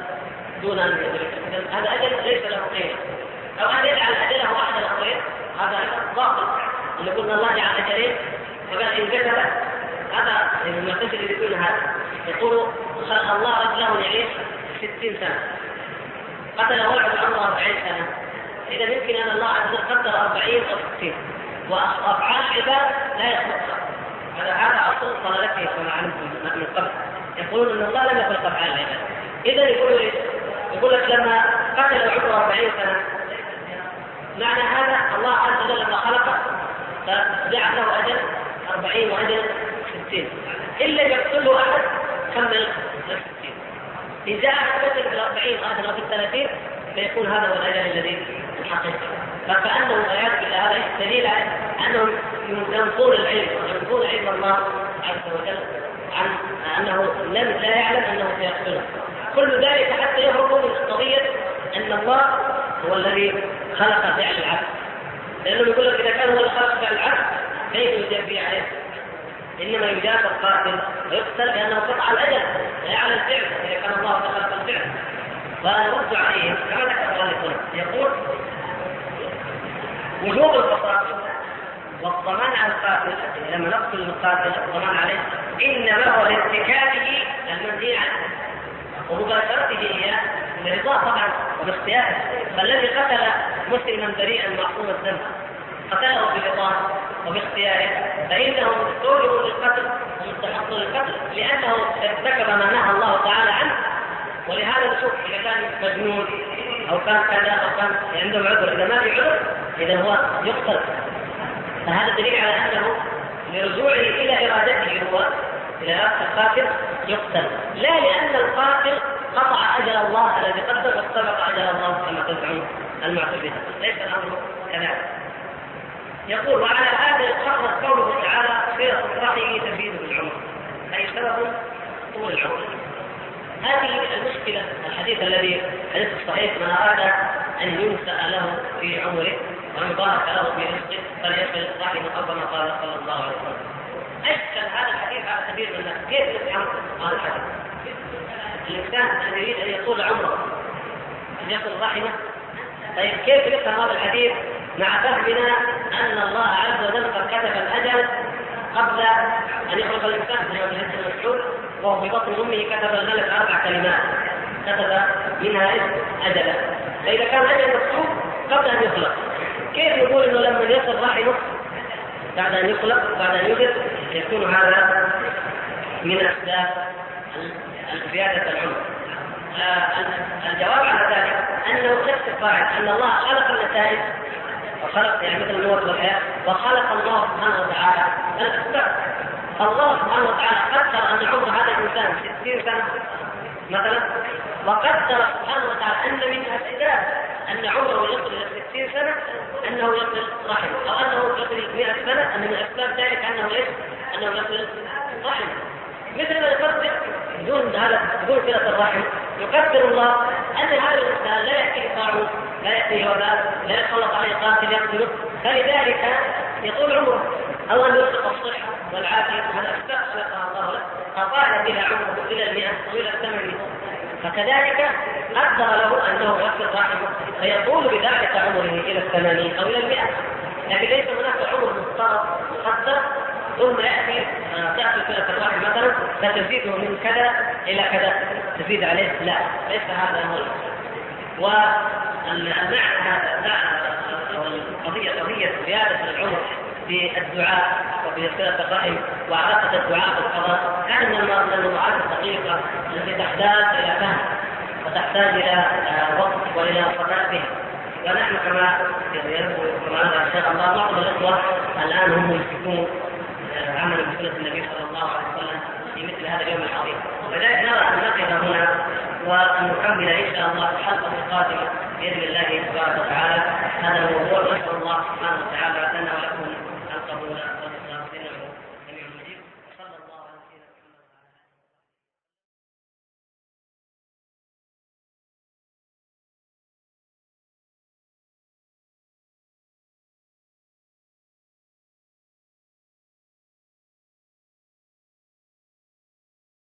دون أن يدركه، هذا أجل ليس له قيمة، أو أن يجعل أجله أحد الأمرين هذا باطل، أن يقول الله جعل أجلين فقال إن كتب هذا المعتزلة يقول هذا، يقول خلق الله رجلا يعيش ستين سنة قتل ولد عمره أربعين سنة، إذا يمكن أن الله عز وجل قدر أربعين أو ستين، وأفعال العباد لا يخلقها، هذا هذا أصل صلالته كما علمتم من قبل، يقولون أن الله لم يخلق أفعال العباد، إذا يقول يقول لك لما قتل عمره أربعين سنة معنى هذا الله عز وجل لما خلقه فجعل له أجل أربعين وأجل ستين، إلا يقتله أحد كمل ستين، إن جاء قتل بالأربعين أو بالثلاثين فيكون هذا هو الأجل الذي الحقيقي، فكأنه الآيات إلى هذا الدليل على أنهم ينظرون العلم ينظرون علم الله عز وجل عن أنه لا يعلم أنه سيقتله، كل ذلك حتى يهربوا من قضية أن الله هو الذي خلق فعل العبد، لأنه يقول لك إذا كان هو اللي خلق فعل العبد كيف يجازى عليه؟ إنما يجازى القاتل ويقتل لأنه قطع الأجل لا على الفعل، إذا كان الله خلق الفعل. فنرد عليه كما ذكر، يقول وجوب البصائر والضمان على القاتل، لما نقتل القاتل الضمان عليه إنما هو لارتكابه المنهي عنه ومباشرته إياه برضاه طبعا وباختياره، فالذي قتل مسلما بريئا معصوم الذنب قتله برضاه وباختياره فإنه مستوجب للقتل ومستحق للقتل، لأنه ارتكب ما نهى الله تعالى عنه، ولهذا نشوف إذا كان مجنون أو كان كذا أو كان عنده عذر، إذا ما في عذر إذا هو يقتل، فهذا دليل على أنه لرجوعه إلى إرادته هو إلى إرادة القاتل يقتل، لا لأن القاتل قطع أجل الله الذي قدر واستبق أجل الله كما تزعم المعتزلة، ليس الأمر كذلك. يقول وعلى هذا يتفرد قوله تعالى في رأيه تفيد بالعمر، أي سبب طول العمر. هذه المشكلة الحديث الذي حديث الصحيح من أراد أن ينسأ له في عمره ويبارك له برزقه فليحمد صاحبه أول ما قال صلى الله عليه وسلم. أشكل هذا الحديث على سبيل المثال، كيف يفهم هذا الحديث؟ الإنسان يريد أن يطول عمره، أن يصل رحمه، طيب كيف يفهم هذا الحديث مع فهمنا أن الله عز وجل قد كتب الأجل قبل أن يخلق الإنسان في يوم الحج المشهور، وهو في بطن أمه كتب الملك أربع كلمات كتب منها أجله، فإذا كان أجل مكتوب قبل أن يخلق كيف يقول أنه لما يصل رحمه بعد أن يخلق بعد أن يخلق يكون هذا من أسباب زيادة العمر؟ الجواب على ذلك أنه نفس القاعدة أن الله خلق النتائج وخلق يعني مثل الموت والحياة، وخلق الله سبحانه وتعالى الأسباب. الله سبحانه وتعالى قدر أن عمر هذا الإنسان ستين سنة مثلا، وقدر سبحانه وتعالى أن من الأسباب أن عمره يصل إلى ستين سنة أنه يصل رحمه، أو أنه يصل إلى مئة سنة أن من أسباب ذلك أنه إيش؟ أنه يصل رحمه. مثل ما يقدر بدون هذا بدون صلة الرحم يقدر الله أن هذا الإنسان لا يأتيه طاعون، لا يأتيه وباء، لا يتخلق عليه قاتل يقتله، فلذلك يطول عمره، أو أن يرزق الصحة والعافية على أسباب خلقها الله له، فطال بها عمره إلى المئة وإلى الثمانين، فكذلك قدر له أنه يصل رحمه فيطول بذلك عمره إلى الثمانين أو إلى المئة، لكن ليس هناك عمر مفترض مقدر ثم يأتي تأتي سنة الرحم مثلا فتزيده من كذا إلى كذا تزيد عليه، لا ليس هذا هو. والمعنى هذا قضية قضية زيادة العمر بالدعاء وبصلة الرحم وعلاقة الدعاء بالقضاء كان من الموضوعات الدقيقة التي تحتاج إلى فهم وتحتاج إلى وقت وإلى صلاة بها، ونحن كما يقولون إن شاء الله بعض الإخوة الآن هم يمسكون عمل بسنة النبي صلى الله عليه وسلم في مثل هذا اليوم العظيم، وبذلك نرى أن نقف هنا ونكمل إن شاء الله الحلقة القادمة بإذن الله تبارك وتعالى هذا الموضوع، نسأل الله سبحانه وتعالى